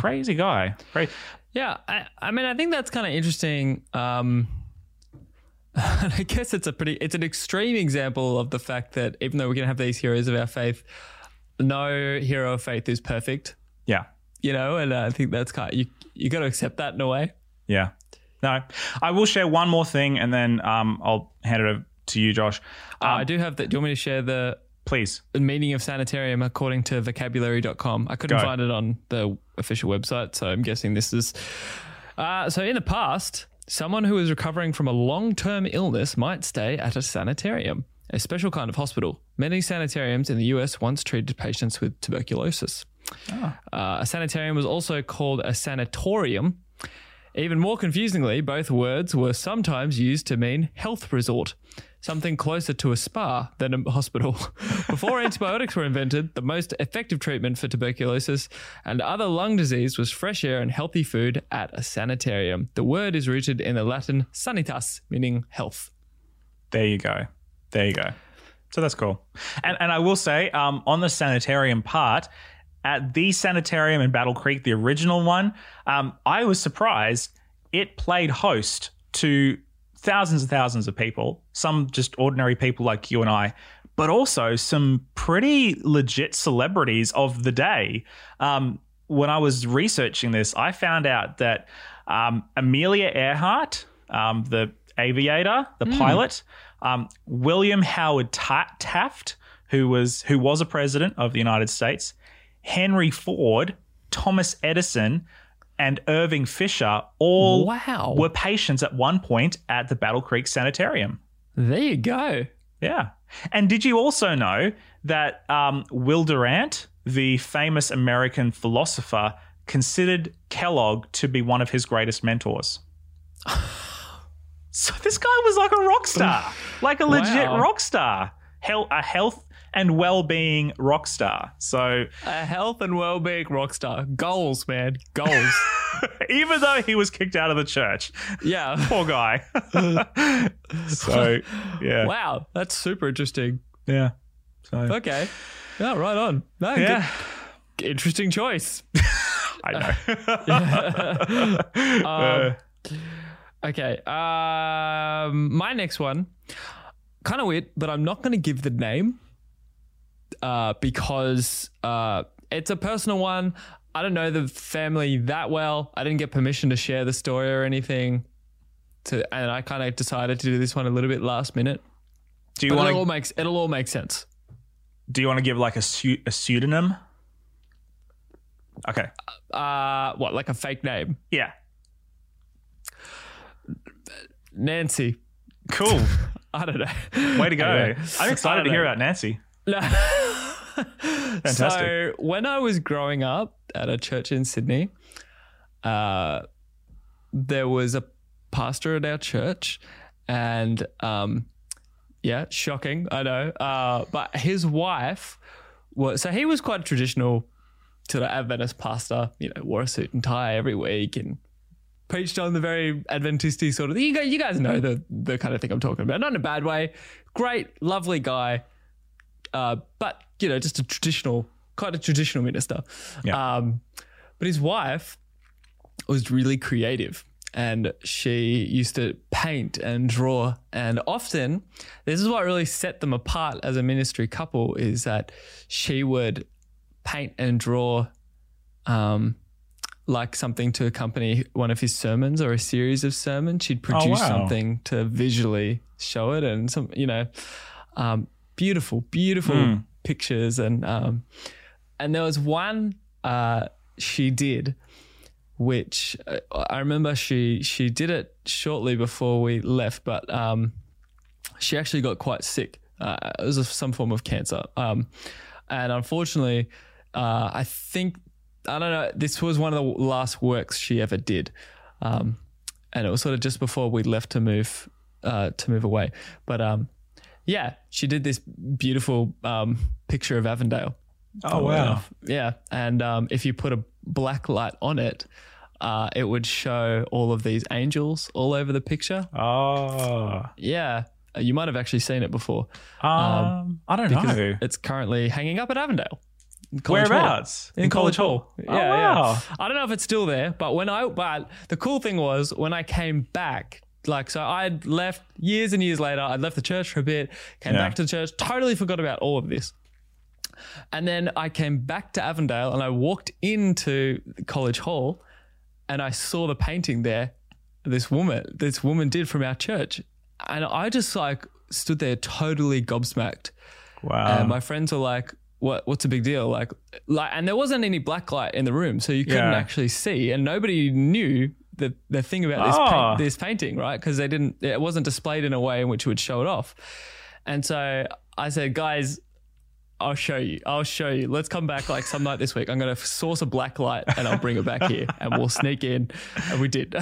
crazy guy. Crazy. Yeah, I mean, I think that's kind of interesting. I guess it's an extreme example of the fact that even though we're going to have these heroes of our faith, no hero of faith is perfect. Yeah. And I think that's kind of, you got to accept that in a way. Yeah. No, I will share one more thing and then I'll hand it over to you, Josh. I do have that. Do you want me to share the... Please. The meaning of sanitarium according to vocabulary.com. I couldn't find it on the official website, so I'm guessing this is... So in the past, someone who is recovering from a long-term illness might stay at a sanitarium, a special kind of hospital. Many sanitariums in the US once treated patients with tuberculosis. Oh. A sanitarium was also called a sanatorium. Even more confusingly, both words were sometimes used to mean health resort, something closer to a spa than a hospital. Before antibiotics were invented, the most effective treatment for tuberculosis and other lung disease was fresh air and healthy food at a sanitarium. The word is rooted in the Latin sanitas, meaning health. There you go. So that's cool. And I will say, on the sanitarium part, at the sanitarium in Battle Creek, the original one, I was surprised it played host to thousands and thousands of people, some just ordinary people like you and I, but also some pretty legit celebrities of the day. When I was researching this, I found out that Amelia Earhart, the aviator, the pilot, William Howard Taft, who was a president of the United States, Henry Ford, Thomas Edison and Irving Fisher all were patients at one point at the Battle Creek Sanitarium. There you go. Yeah. And did you also know that Will Durant, the famous American philosopher, considered Kellogg to be one of his greatest mentors? So this guy was like a rock star, like a legit rock star, a health and well-being rock star. So a health and well-being rock star. Goals, man. Goals. Even though he was kicked out of the church. Yeah. Poor guy. So, yeah. Wow. That's super interesting. Yeah. So. Okay. Yeah, right on. No, yeah. Good. Interesting choice. I know. Okay. My next one, kind of weird, but I'm not going to give the name because it's a personal one. I don't know the family that well. I didn't get permission to share the story or anything. And I kind of decided to do this one a little bit last minute. Do you want it'll all make sense. Do you want to give like a pseudonym? Okay. What, like a fake name? Yeah. Nancy. Cool. I don't know. Way to go. Anyway, I'm excited to hear about Nancy. No. Fantastic. So when I was growing up at a church in Sydney, there was a pastor at our church and yeah, shocking, I know. But his wife was, so he was quite a traditional sort of Adventist pastor, you know, wore a suit and tie every week and preached on the very Adventisty sort of thing. You guys know the kind of thing I'm talking about. Not in a bad way. Great, lovely guy. But, you know, just quite a traditional minister. Yeah. But his wife was really creative and she used to paint and draw. And often, this is what really set them apart as a ministry couple, is that she would paint and draw like something to accompany one of his sermons or a series of sermons. She'd produce something to visually show it and some, you know, beautiful pictures. And there was one she did, which I remember she did it shortly before we left, but she actually got quite sick. It was some form of cancer. And unfortunately, I don't know, this was one of the last works she ever did. And it was sort of just before we left to move away. But yeah, she did this beautiful picture of Avondale. Oh, wow. Yeah. And if you put a black light on it, it would show all of these angels all over the picture. Oh. Yeah. You might have actually seen it before. I don't know. It's currently hanging up at Avondale. Whereabouts? In College Hall. Oh, yeah, wow. Yeah. I don't know if it's still there, but but the cool thing was when I came back, like, so I'd left years and years later, I'd left the church for a bit, came back to the church, totally forgot about all of this. And then I came back to Avondale and I walked into College Hall and I saw the painting there, this woman did from our church. And I just like stood there totally gobsmacked. Wow. And my friends were like, what's the big deal? Like, and there wasn't any black light in the room, so you couldn't actually see, and nobody knew the thing about this painting, right? Because it wasn't displayed in a way in which it would show it off. And so I said, guys, I'll show you. Let's come back like some night this week. I'm going to source a black light and I'll bring it back here and we'll sneak in. And we did.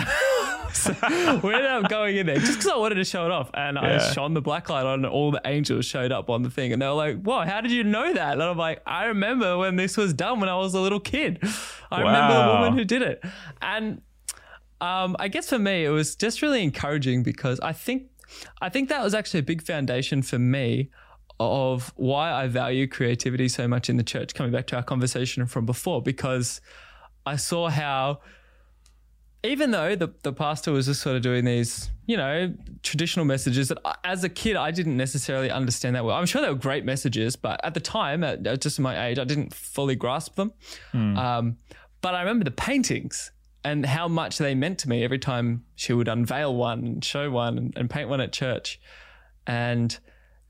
So we ended up going in there just because I wanted to show it off, and I shone the black light on, and all the angels showed up on the thing, and they were like, "Whoa, how did you know that?" And I'm like, "I remember when this was done when I was a little kid. I remember the woman who did it." And I guess for me, it was just really encouraging because I think that was actually a big foundation for me of why I value creativity so much in the church. Coming back to our conversation from before, because I saw how, even though the pastor was just sort of doing these, you know, traditional messages that as a kid, I didn't necessarily understand that well. I'm sure they were great messages, but at the time, at just my age, I didn't fully grasp them. But I remember the paintings and how much they meant to me every time she would unveil one and show one and paint one at church. And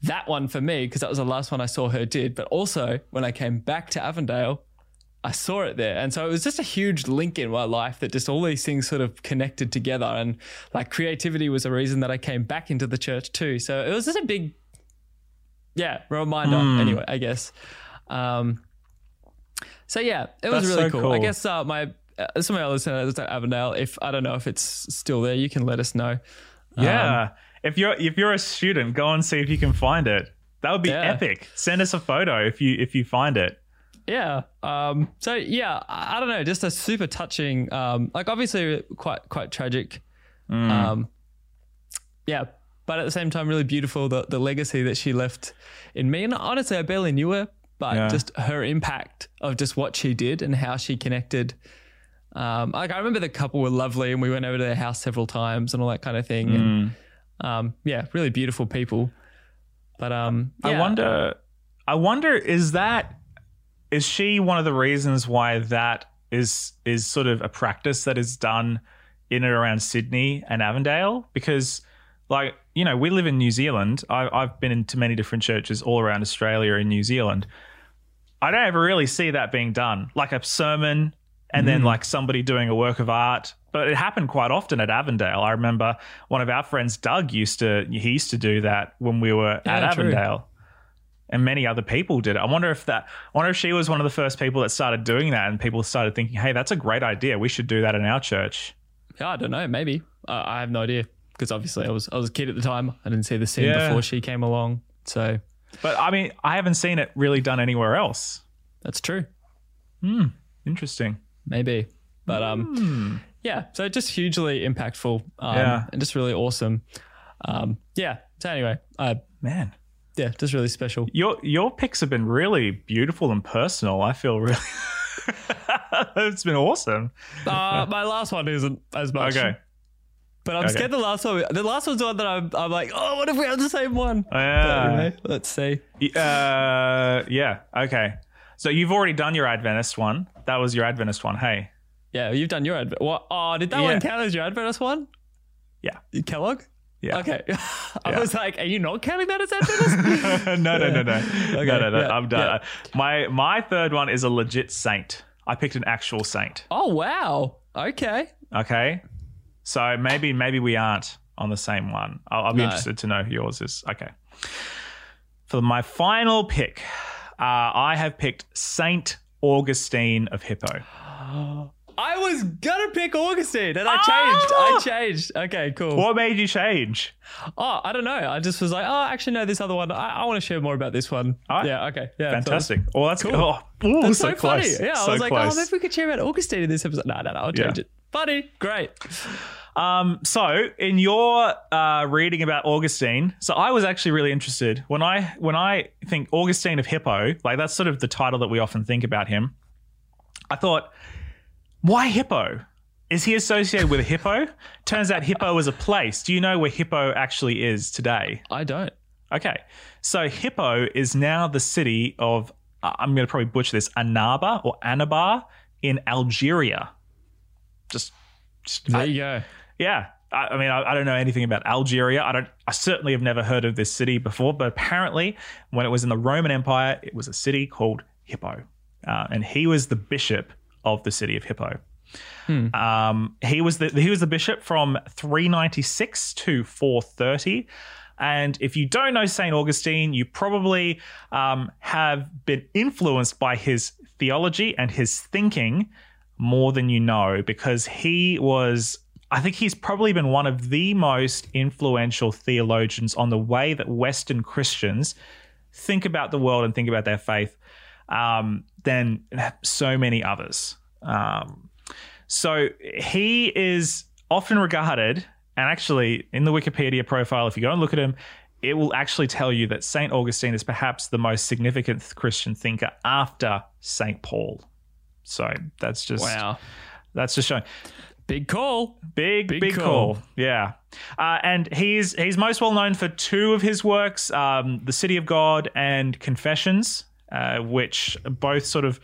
that one for me, because that was the last one I saw her did, but also when I came back to Avondale, I saw it there. And so it was just a huge link in my life that just all these things sort of connected together. And like creativity was a reason that I came back into the church too. So it was just a big, reminder anyway, I guess. So yeah, it was really cool. I guess some of our listeners at Avondale, I don't know if it's still there, you can let us know. Yeah. If you're a student, go and see if you can find it. That would be epic. Send us a photo if you find it. Yeah. So yeah, I don't know, just a super touching, like obviously quite tragic. Yeah. But at the same time, really beautiful, the legacy that she left in me. And honestly, I barely knew her, but just her impact of just what she did and how she connected. Like I remember the couple were lovely and we went over to their house several times and all that kind of thing. And really beautiful people. But I wonder is she one of the reasons why that is sort of a practice that is done in and around Sydney and Avondale? Because like, you know, we live in New Zealand. I've been into many different churches all around Australia and New Zealand. I don't ever really see that being done, like a sermon and then like somebody doing a work of art. But it happened quite often at Avondale. I remember one of our friends, Doug, he used to do that when we were at Avondale. And many other people did it. I wonder if she was one of the first people that started doing that and people started thinking, hey, that's a great idea. We should do that in our church. Yeah, I don't know. Maybe. I have no idea. Because obviously I was a kid at the time. I didn't see the scene before she came along. So, but I mean, I haven't seen it really done anywhere else. That's true. Interesting. Maybe. But so just hugely impactful and just really awesome. So anyway, yeah, just really special. Your picks have been really beautiful and personal. I feel really it's been awesome. My last one isn't as much. Okay. But I'm scared the last one's the one that I'm like, oh, what if we have the same one? But, let's see. Okay. So you've already done your Adventist one. That was your Adventist one, hey? Yeah, you've done your Adventist one. Oh, did that one count as your Adventist one? Yeah. Kellogg? Yeah. Okay. I was like, are you not counting that as Adventist? No. Okay. No. Yeah. I'm done. Yeah. My third one is a legit saint. I picked an actual saint. Oh, wow. Okay. So maybe we aren't on the same one. I'll be interested to know who yours is. Okay. For my final pick, I have picked Saint Augustine of Hippo. I was going to pick Augustine and I changed. Okay, cool. What made you change? Oh, I don't know. I just was like, actually, no, this other one. I want to share more about this one. Right. Yeah, okay. Yeah, fantastic. Well, that's cool. That's so close. Funny. Yeah, so I was like, maybe if we could share about Augustine in this episode. No, I'll change it. Funny. Great. So in your reading about Augustine, so I was actually really interested when I think Augustine of Hippo, like that's sort of the title that we often think about him. I thought, why Hippo? Is he associated with a hippo? Turns out Hippo is a place. Do you know where Hippo actually is today? I don't. Okay. So Hippo is now the city of, I'm going to probably butcher this, Annaba in Algeria. Just there you go. Yeah. I mean, I don't know anything about Algeria. I certainly have never heard of this city before, but apparently when it was in the Roman Empire, it was a city called Hippo. And he was the bishop of the city of Hippo. He was the bishop from 396 to 430. And if you don't know St. Augustine, you probably have been influenced by his theology and his thinking more than you know, because I think he's probably been one of the most influential theologians on the way that Western Christians think about the world and think about their faith than so many others. So he is often regarded, and actually in the Wikipedia profile, if you go and look at him, it will actually tell you that St. Augustine is perhaps the most significant Christian thinker after St. Paul. So that's just showing. Big call. Big call. Yeah. And he's most well known for two of his works, The City of God and Confessions, which both sort of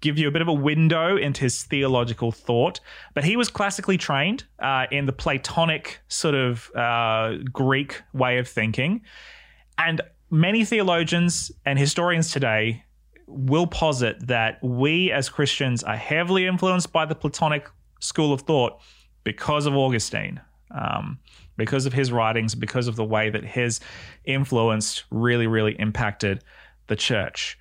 give you a bit of a window into his theological thought. But he was classically trained in the Platonic sort of Greek way of thinking. And many theologians and historians today will posit that we as Christians are heavily influenced by the Platonic school of thought because of Augustine, because of his writings, because of the way that his influence really, really impacted the church.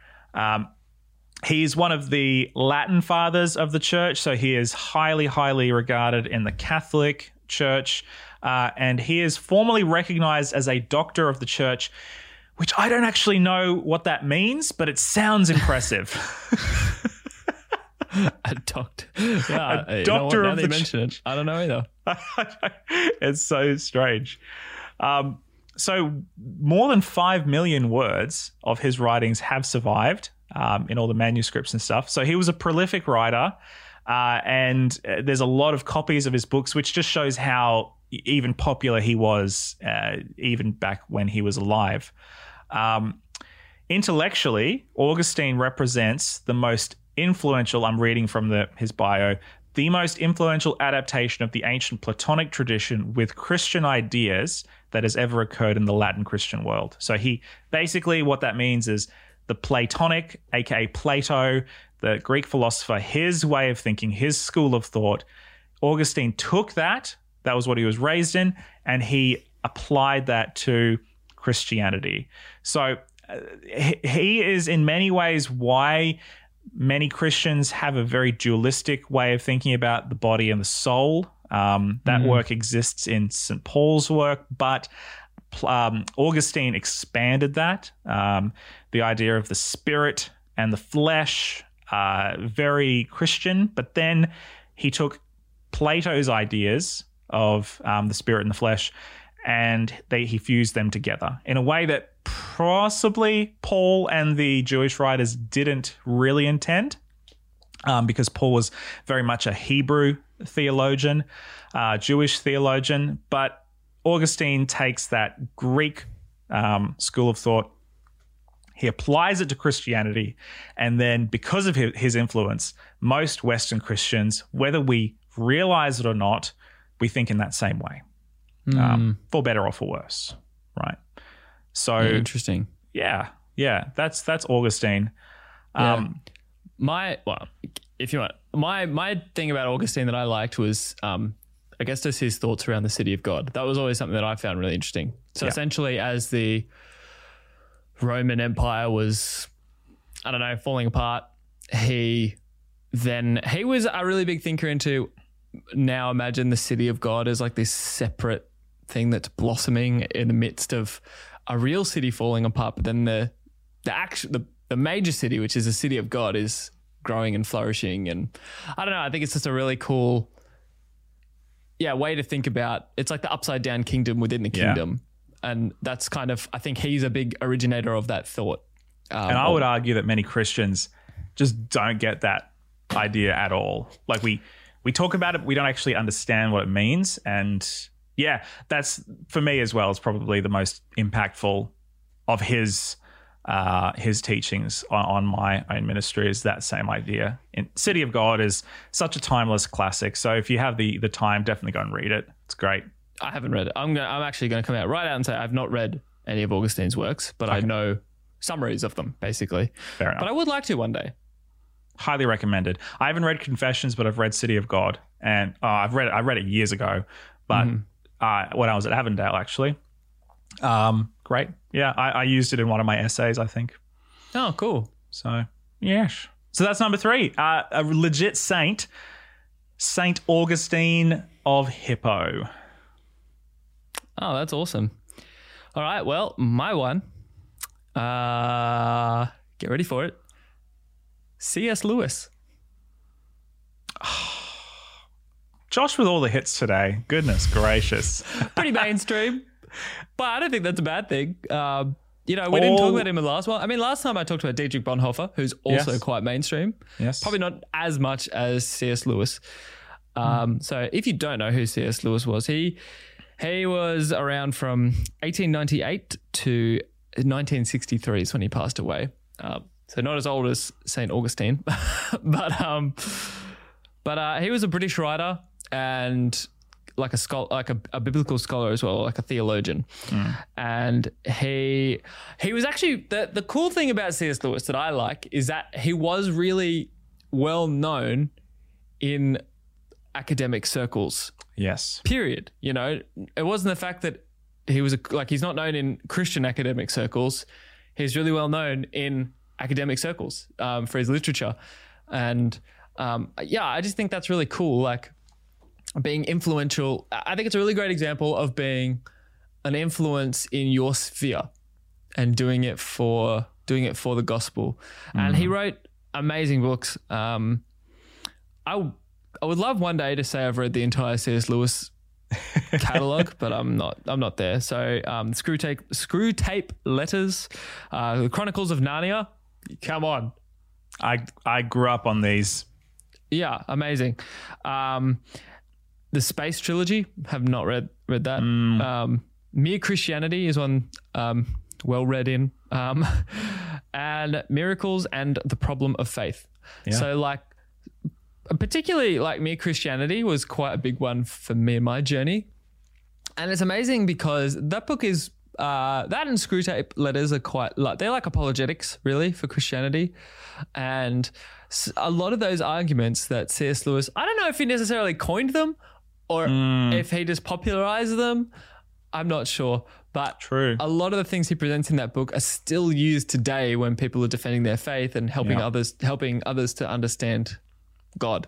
He's one of the Latin fathers of the church, so he is highly, highly regarded in the Catholic Church, and he is formally recognized as a doctor of the church, which I don't actually know what that means, but it sounds impressive. A doctor. Yeah, a doctor of the church. I don't know either. It's so strange. So more than 5 million words of his writings have survived in all the manuscripts and stuff. So he was a prolific writer, and there's a lot of copies of his books, which just shows how even popular he was even back when he was alive. Intellectually, Augustine represents the most influential, I'm reading from his bio, the most influential adaptation of the ancient Platonic tradition with Christian ideas that has ever occurred in the Latin Christian world. So he basically, what that means is the Platonic, aka Plato, the Greek philosopher, his way of thinking, his school of thought, Augustine took that was what he was raised in, and he applied that to Christianity. So he is in many ways why many Christians have a very dualistic way of thinking about the body and the soul. That work exists in St. Paul's work, but Augustine expanded that. The idea of the spirit and the flesh, very Christian, but then he took Plato's ideas of the spirit and the flesh, and he fused them together in a way that possibly Paul and the Jewish writers didn't really intend, because Paul was very much a Hebrew theologian, Jewish theologian, but Augustine takes that Greek school of thought, he applies it to Christianity, and then because of his influence, most Western Christians, whether we realize it or not, we think in that same way, for better or for worse, right? So interesting. Yeah. That's Augustine. My thing about Augustine that I liked was, I guess, just his thoughts around the city of God. That was always something that I found really interesting. So essentially, as the Roman Empire was, falling apart, he was a really big thinker into, now imagine the city of God as like this separate thing that's blossoming in the midst of a real city falling apart, but then the major city, which is the city of God, is growing and flourishing. And I think it's just a really cool way to think about. It's like the upside down kingdom within the kingdom. And that's kind of, I think he's a big originator of that thought. And I would argue that many Christians just don't get that idea at all. Like we talk about it, we don't actually understand what it means. And yeah, that's for me as well. It's probably the most impactful of his teachings on my own ministry, is that same idea. And City of God is such a timeless classic. So if you have the time, definitely go and read it. It's great. I haven't read it. I'm actually going to come out and say I've not read any of Augustine's works, but I know summaries of them, basically. Fair enough. But I would like to one day. Highly recommended. I haven't read Confessions, but I've read City of God, and I read it years ago, but. When I was at Avondale, actually. Great. Yeah, I used it in one of my essays, I think. Oh, cool. So, yes. So that's number 3. A legit saint, Saint Augustine of Hippo. Oh, that's awesome. All right, well, my one, get ready for it, C.S. Lewis. Oh. Josh with all the hits today. Goodness gracious. Pretty mainstream, but I don't think that's a bad thing. We didn't talk about him in the last one. Last time I talked about Dietrich Bonhoeffer, who's also quite mainstream. Yes. Probably not as much as C.S. Lewis. So if you don't know who C.S. Lewis was, he was around from 1898 to 1963 is when he passed away. So not as old as St. Augustine, but he was a British writer. And like a scholar, like a biblical scholar as well, like a theologian. And he was actually, the cool thing about C.S. Lewis that I like is that he was really well known in academic circles. Yes. Period. You know, it wasn't the fact that he was he's not known in Christian academic circles. He's really well known in academic circles for his literature. And yeah, I just think that's really cool. Like, being influential, I think it's a really great example of being an influence in your sphere and doing it for the gospel. Mm-hmm. And he wrote amazing books. I would love one day to say I've read the entire C.S. Lewis catalog, but I'm not there. So Screwtape Letters, the Chronicles of Narnia. Come on. I grew up on these. Yeah, amazing. The Space Trilogy, have not read that. Mere Christianity is one well read in. And Miracles and the Problem of Faith. Yeah. So particularly Mere Christianity was quite a big one for me in my journey. And it's amazing because that book is, that and Screwtape Letters are quite, they're like apologetics really for Christianity. And a lot of those arguments that C.S. Lewis, I don't know if he necessarily coined them, or if he just popularized them, I'm not sure. But true. A lot of the things he presents in that book are still used today when people are defending their faith and helping others to understand God.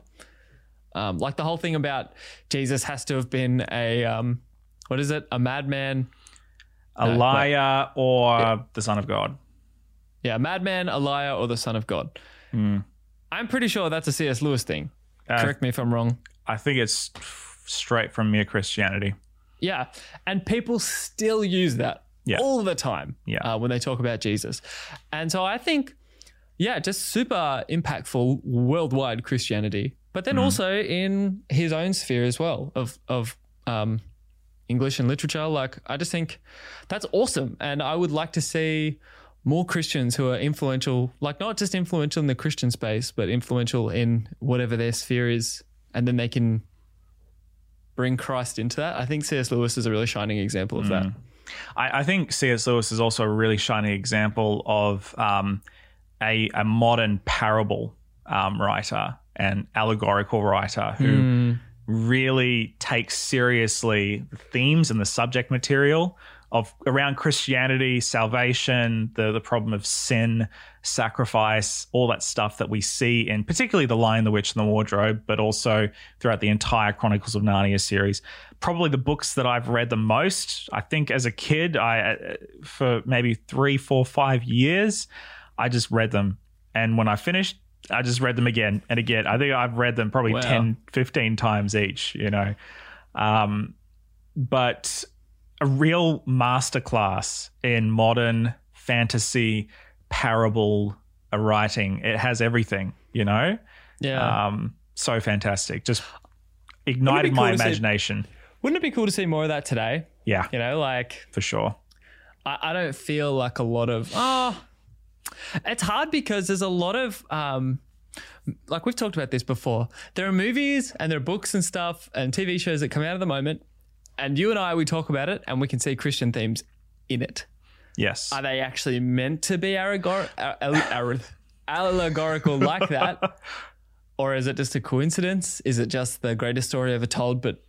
Like the whole thing about Jesus has to have been a madman, liar, or the son of God. Yeah, a madman, a liar, or the son of God. I'm pretty sure that's a C.S. Lewis thing. Correct me if I'm wrong. I think it's straight from Mere Christianity. Yeah. And people still use that all the time when they talk about Jesus. And so I think, just super impactful worldwide Christianity, but then also in his own sphere as well of English and literature. Like, I just think that's awesome. And I would like to see more Christians who are influential, not just influential in the Christian space, but influential in whatever their sphere is. And then they can bring Christ into that. I think C.S. Lewis is a really shining example of that. I think C.S. Lewis is also a really shining example of a modern parable writer and allegorical writer who really takes seriously the themes and the subject material of around Christianity, salvation, the problem of sin, sacrifice, all that stuff that we see in particularly The Lion, the Witch, and the Wardrobe, but also throughout the entire Chronicles of Narnia series. Probably the books that I've read the most, I think as a kid, for maybe 3, 4, 5 years, I just read them. And when I finished, I just read them again and again. I think I've read them probably 10, 15 times each, you know. But a real masterclass in modern fantasy parable writing. It has everything, you know? Yeah. So fantastic. Just ignited my imagination. Wouldn't it be cool to see more of that today? Yeah. You know, for sure. I don't feel like a lot of... It's hard because there's a lot of... we've talked about this before. There are movies and there are books and stuff and TV shows that come out at the moment. And you and I, we talk about it and we can see Christian themes in it. Yes. Are they actually meant to be allegorical like that? Or is it just a coincidence? Is it just the greatest story ever told, but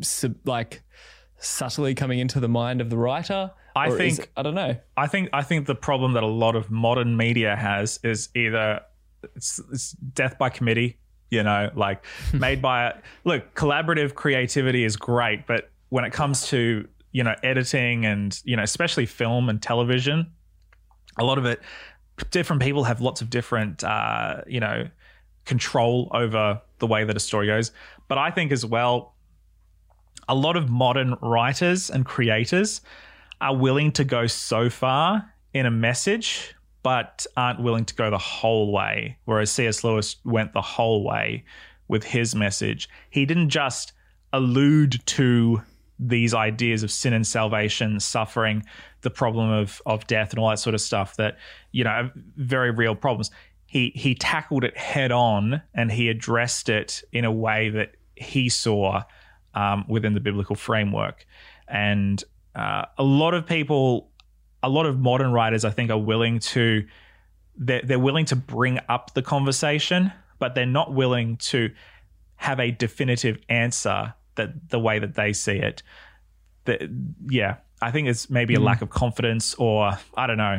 subtly coming into the mind of the writer? I don't know. I think the problem that a lot of modern media has is either it's death by committee. You know, made by... Look, collaborative creativity is great, but when it comes to, editing and, especially film and television, a lot of it, different people have lots of different, control over the way that a story goes. But I think as well, a lot of modern writers and creators are willing to go so far in a message, but aren't willing to go the whole way, whereas C.S. Lewis went the whole way with his message. He didn't just allude to these ideas of sin and salvation, suffering, the problem of death and all that sort of stuff that, are very real problems. He tackled it head on and he addressed it in a way that he saw within the biblical framework. And a lot of modern writers, I think, are willing to, they're willing to bring up the conversation, but they're not willing to have a definitive answer that the way that they see it. I think it's maybe a lack of confidence, or I don't know.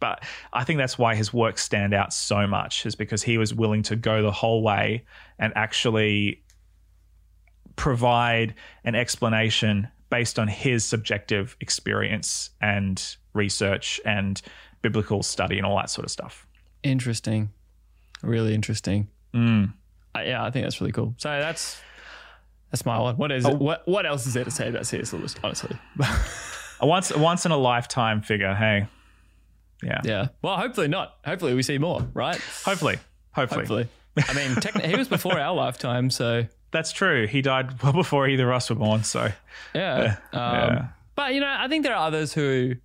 But I think that's why his works stand out so much, is because he was willing to go the whole way and actually provide an explanation based on his subjective experience and research and biblical study and all that sort of stuff. Interesting. Really interesting. I think that's really cool. So that's my one. What is it? What else is there to say about C.S. Lewis, honestly? a once in a lifetime figure, hey. Yeah. Well, hopefully not. Hopefully we see more, right? Hopefully. I mean, he was before our lifetime, so. That's true. He died well before either of us were born, so. Yeah. But, I think there are others who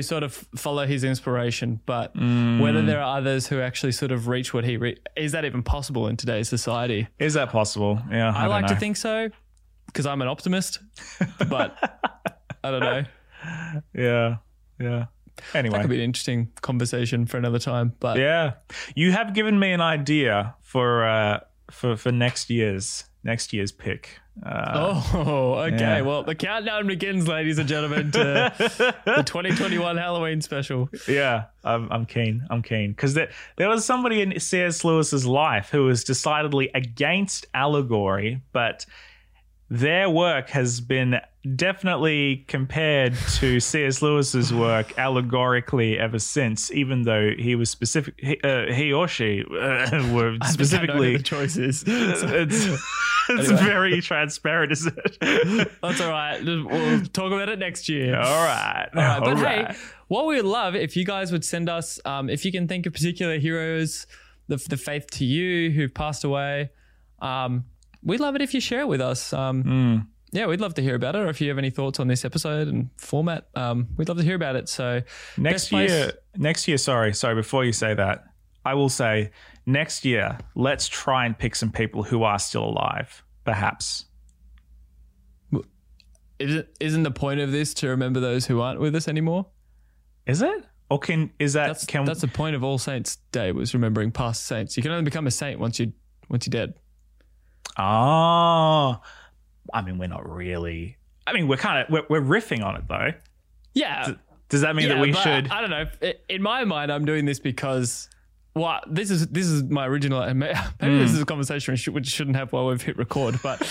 sort of follow his inspiration, but whether there are others who actually sort of reach what he reached, is that even possible in today's society? Is that possible? Yeah, I like to think so, because I'm an optimist, but I don't know. Yeah. Anyway, that could be an interesting conversation for another time. But yeah, you have given me an idea for next year's pick. Okay. Yeah. Well, the countdown begins, ladies and gentlemen, to the 2021 Halloween special. Yeah, I'm keen because there was somebody in C.S. Lewis's life who was decidedly against allegory, but their work has been definitely compared to C.S. Lewis's work allegorically ever since, even though he was specific. He or she were specifically. I think I know who the choice is. It's anyway. Very transparent, isn't it? That's all right. We'll talk about it next year. All right. But hey, what we would love if you guys would send us, if you can think of particular heroes, the faith to you who've passed away. We'd love it if you share it with us. Yeah, we'd love to hear about it. Or if you have any thoughts on this episode and format, we'd love to hear about it. So next year, sorry, before you say that, I will say next year, let's try and pick some people who are still alive, perhaps. Isn't the point of this to remember those who aren't with us anymore? Is it? Or that's the point of All Saints Day, was remembering past saints. You can only become a saint once you're dead. Oh, I mean, we're not really. I mean, we're riffing on it though. Yeah. Does that mean that we should? I don't know. In my mind, I'm doing this because this is my original. Maybe this is a conversation we shouldn't have while we've hit record. But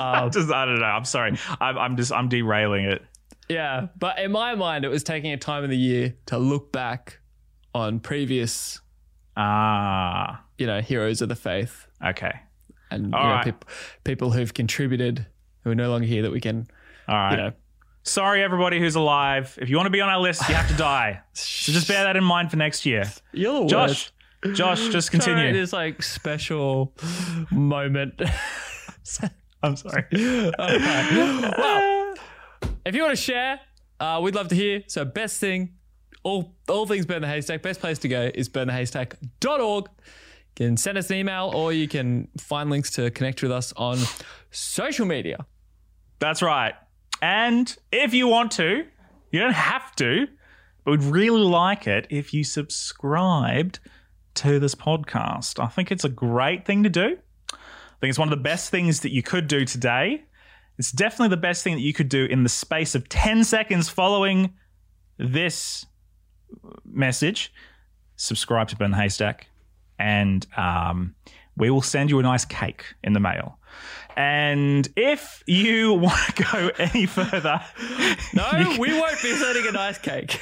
I don't know. I'm sorry. I'm derailing it. Yeah, but in my mind, it was taking a time of the year to look back on previous heroes of the faith. Okay. And right. people who've contributed, who are no longer here, that we can, Sorry, everybody who's alive. If you want to be on our list, you have to die. So just bear that in mind for next year. You're the worst. Josh, just continue. Sorry, this special moment. I'm sorry. Okay. Well, if you want to share, we'd love to hear. So best thing, all things Burn the Haystack, best place to go is burnthehaystack.org. You can send us an email, or you can find links to connect with us on social media. That's right. And if you want to, you don't have to, but we'd really like it if you subscribed to this podcast. I think it's a great thing to do. I think it's one of the best things that you could do today. It's definitely the best thing that you could do in the space of 10 seconds following this message. Subscribe to Burn the Haystack. And we will send you a nice cake in the mail. And if you want to go any further... No, we won't be sending a nice cake.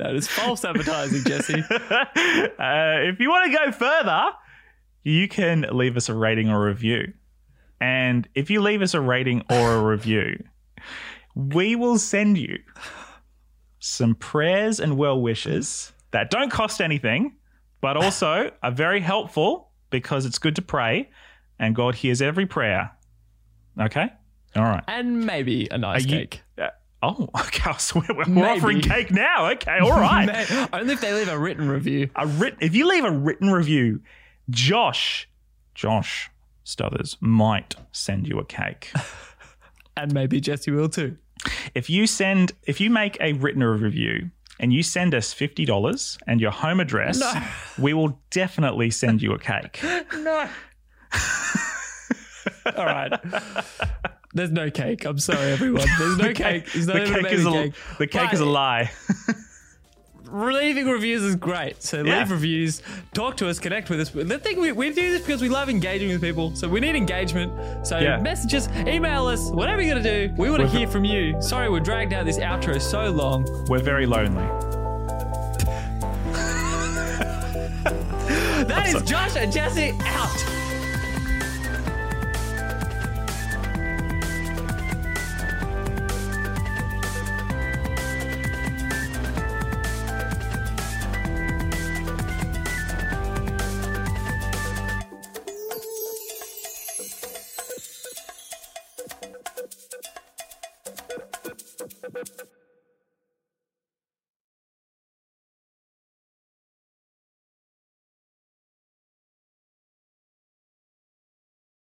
That is false advertising, Jesse. If you want to go further, you can leave us a rating or review. And if you leave us a rating or a review, we will send you some prayers and well wishes that don't cost anything, but also are very helpful, because it's good to pray and God hears every prayer. Okay? All right. And maybe a nice cake. Okay. I swear we're offering cake now. Okay. All right. Only if they leave a written review. If you leave a written review, Josh, Stuthers, might send you a cake. And maybe Jesse will too. If you make a written review and you send us $50 and your home address, no. We will definitely send you a cake. No. All right. There's no cake. I'm sorry, everyone. There's no cake. The cake is a lie. Leaving reviews is great. So leave reviews, talk to us, connect with us. The thing we do this because we love engaging with people. So we need engagement. So message us, email us, whatever you're gonna do. We want to hear from you. Sorry, we're dragged out this outro so long. We're very lonely. That is Josh and Jesse out.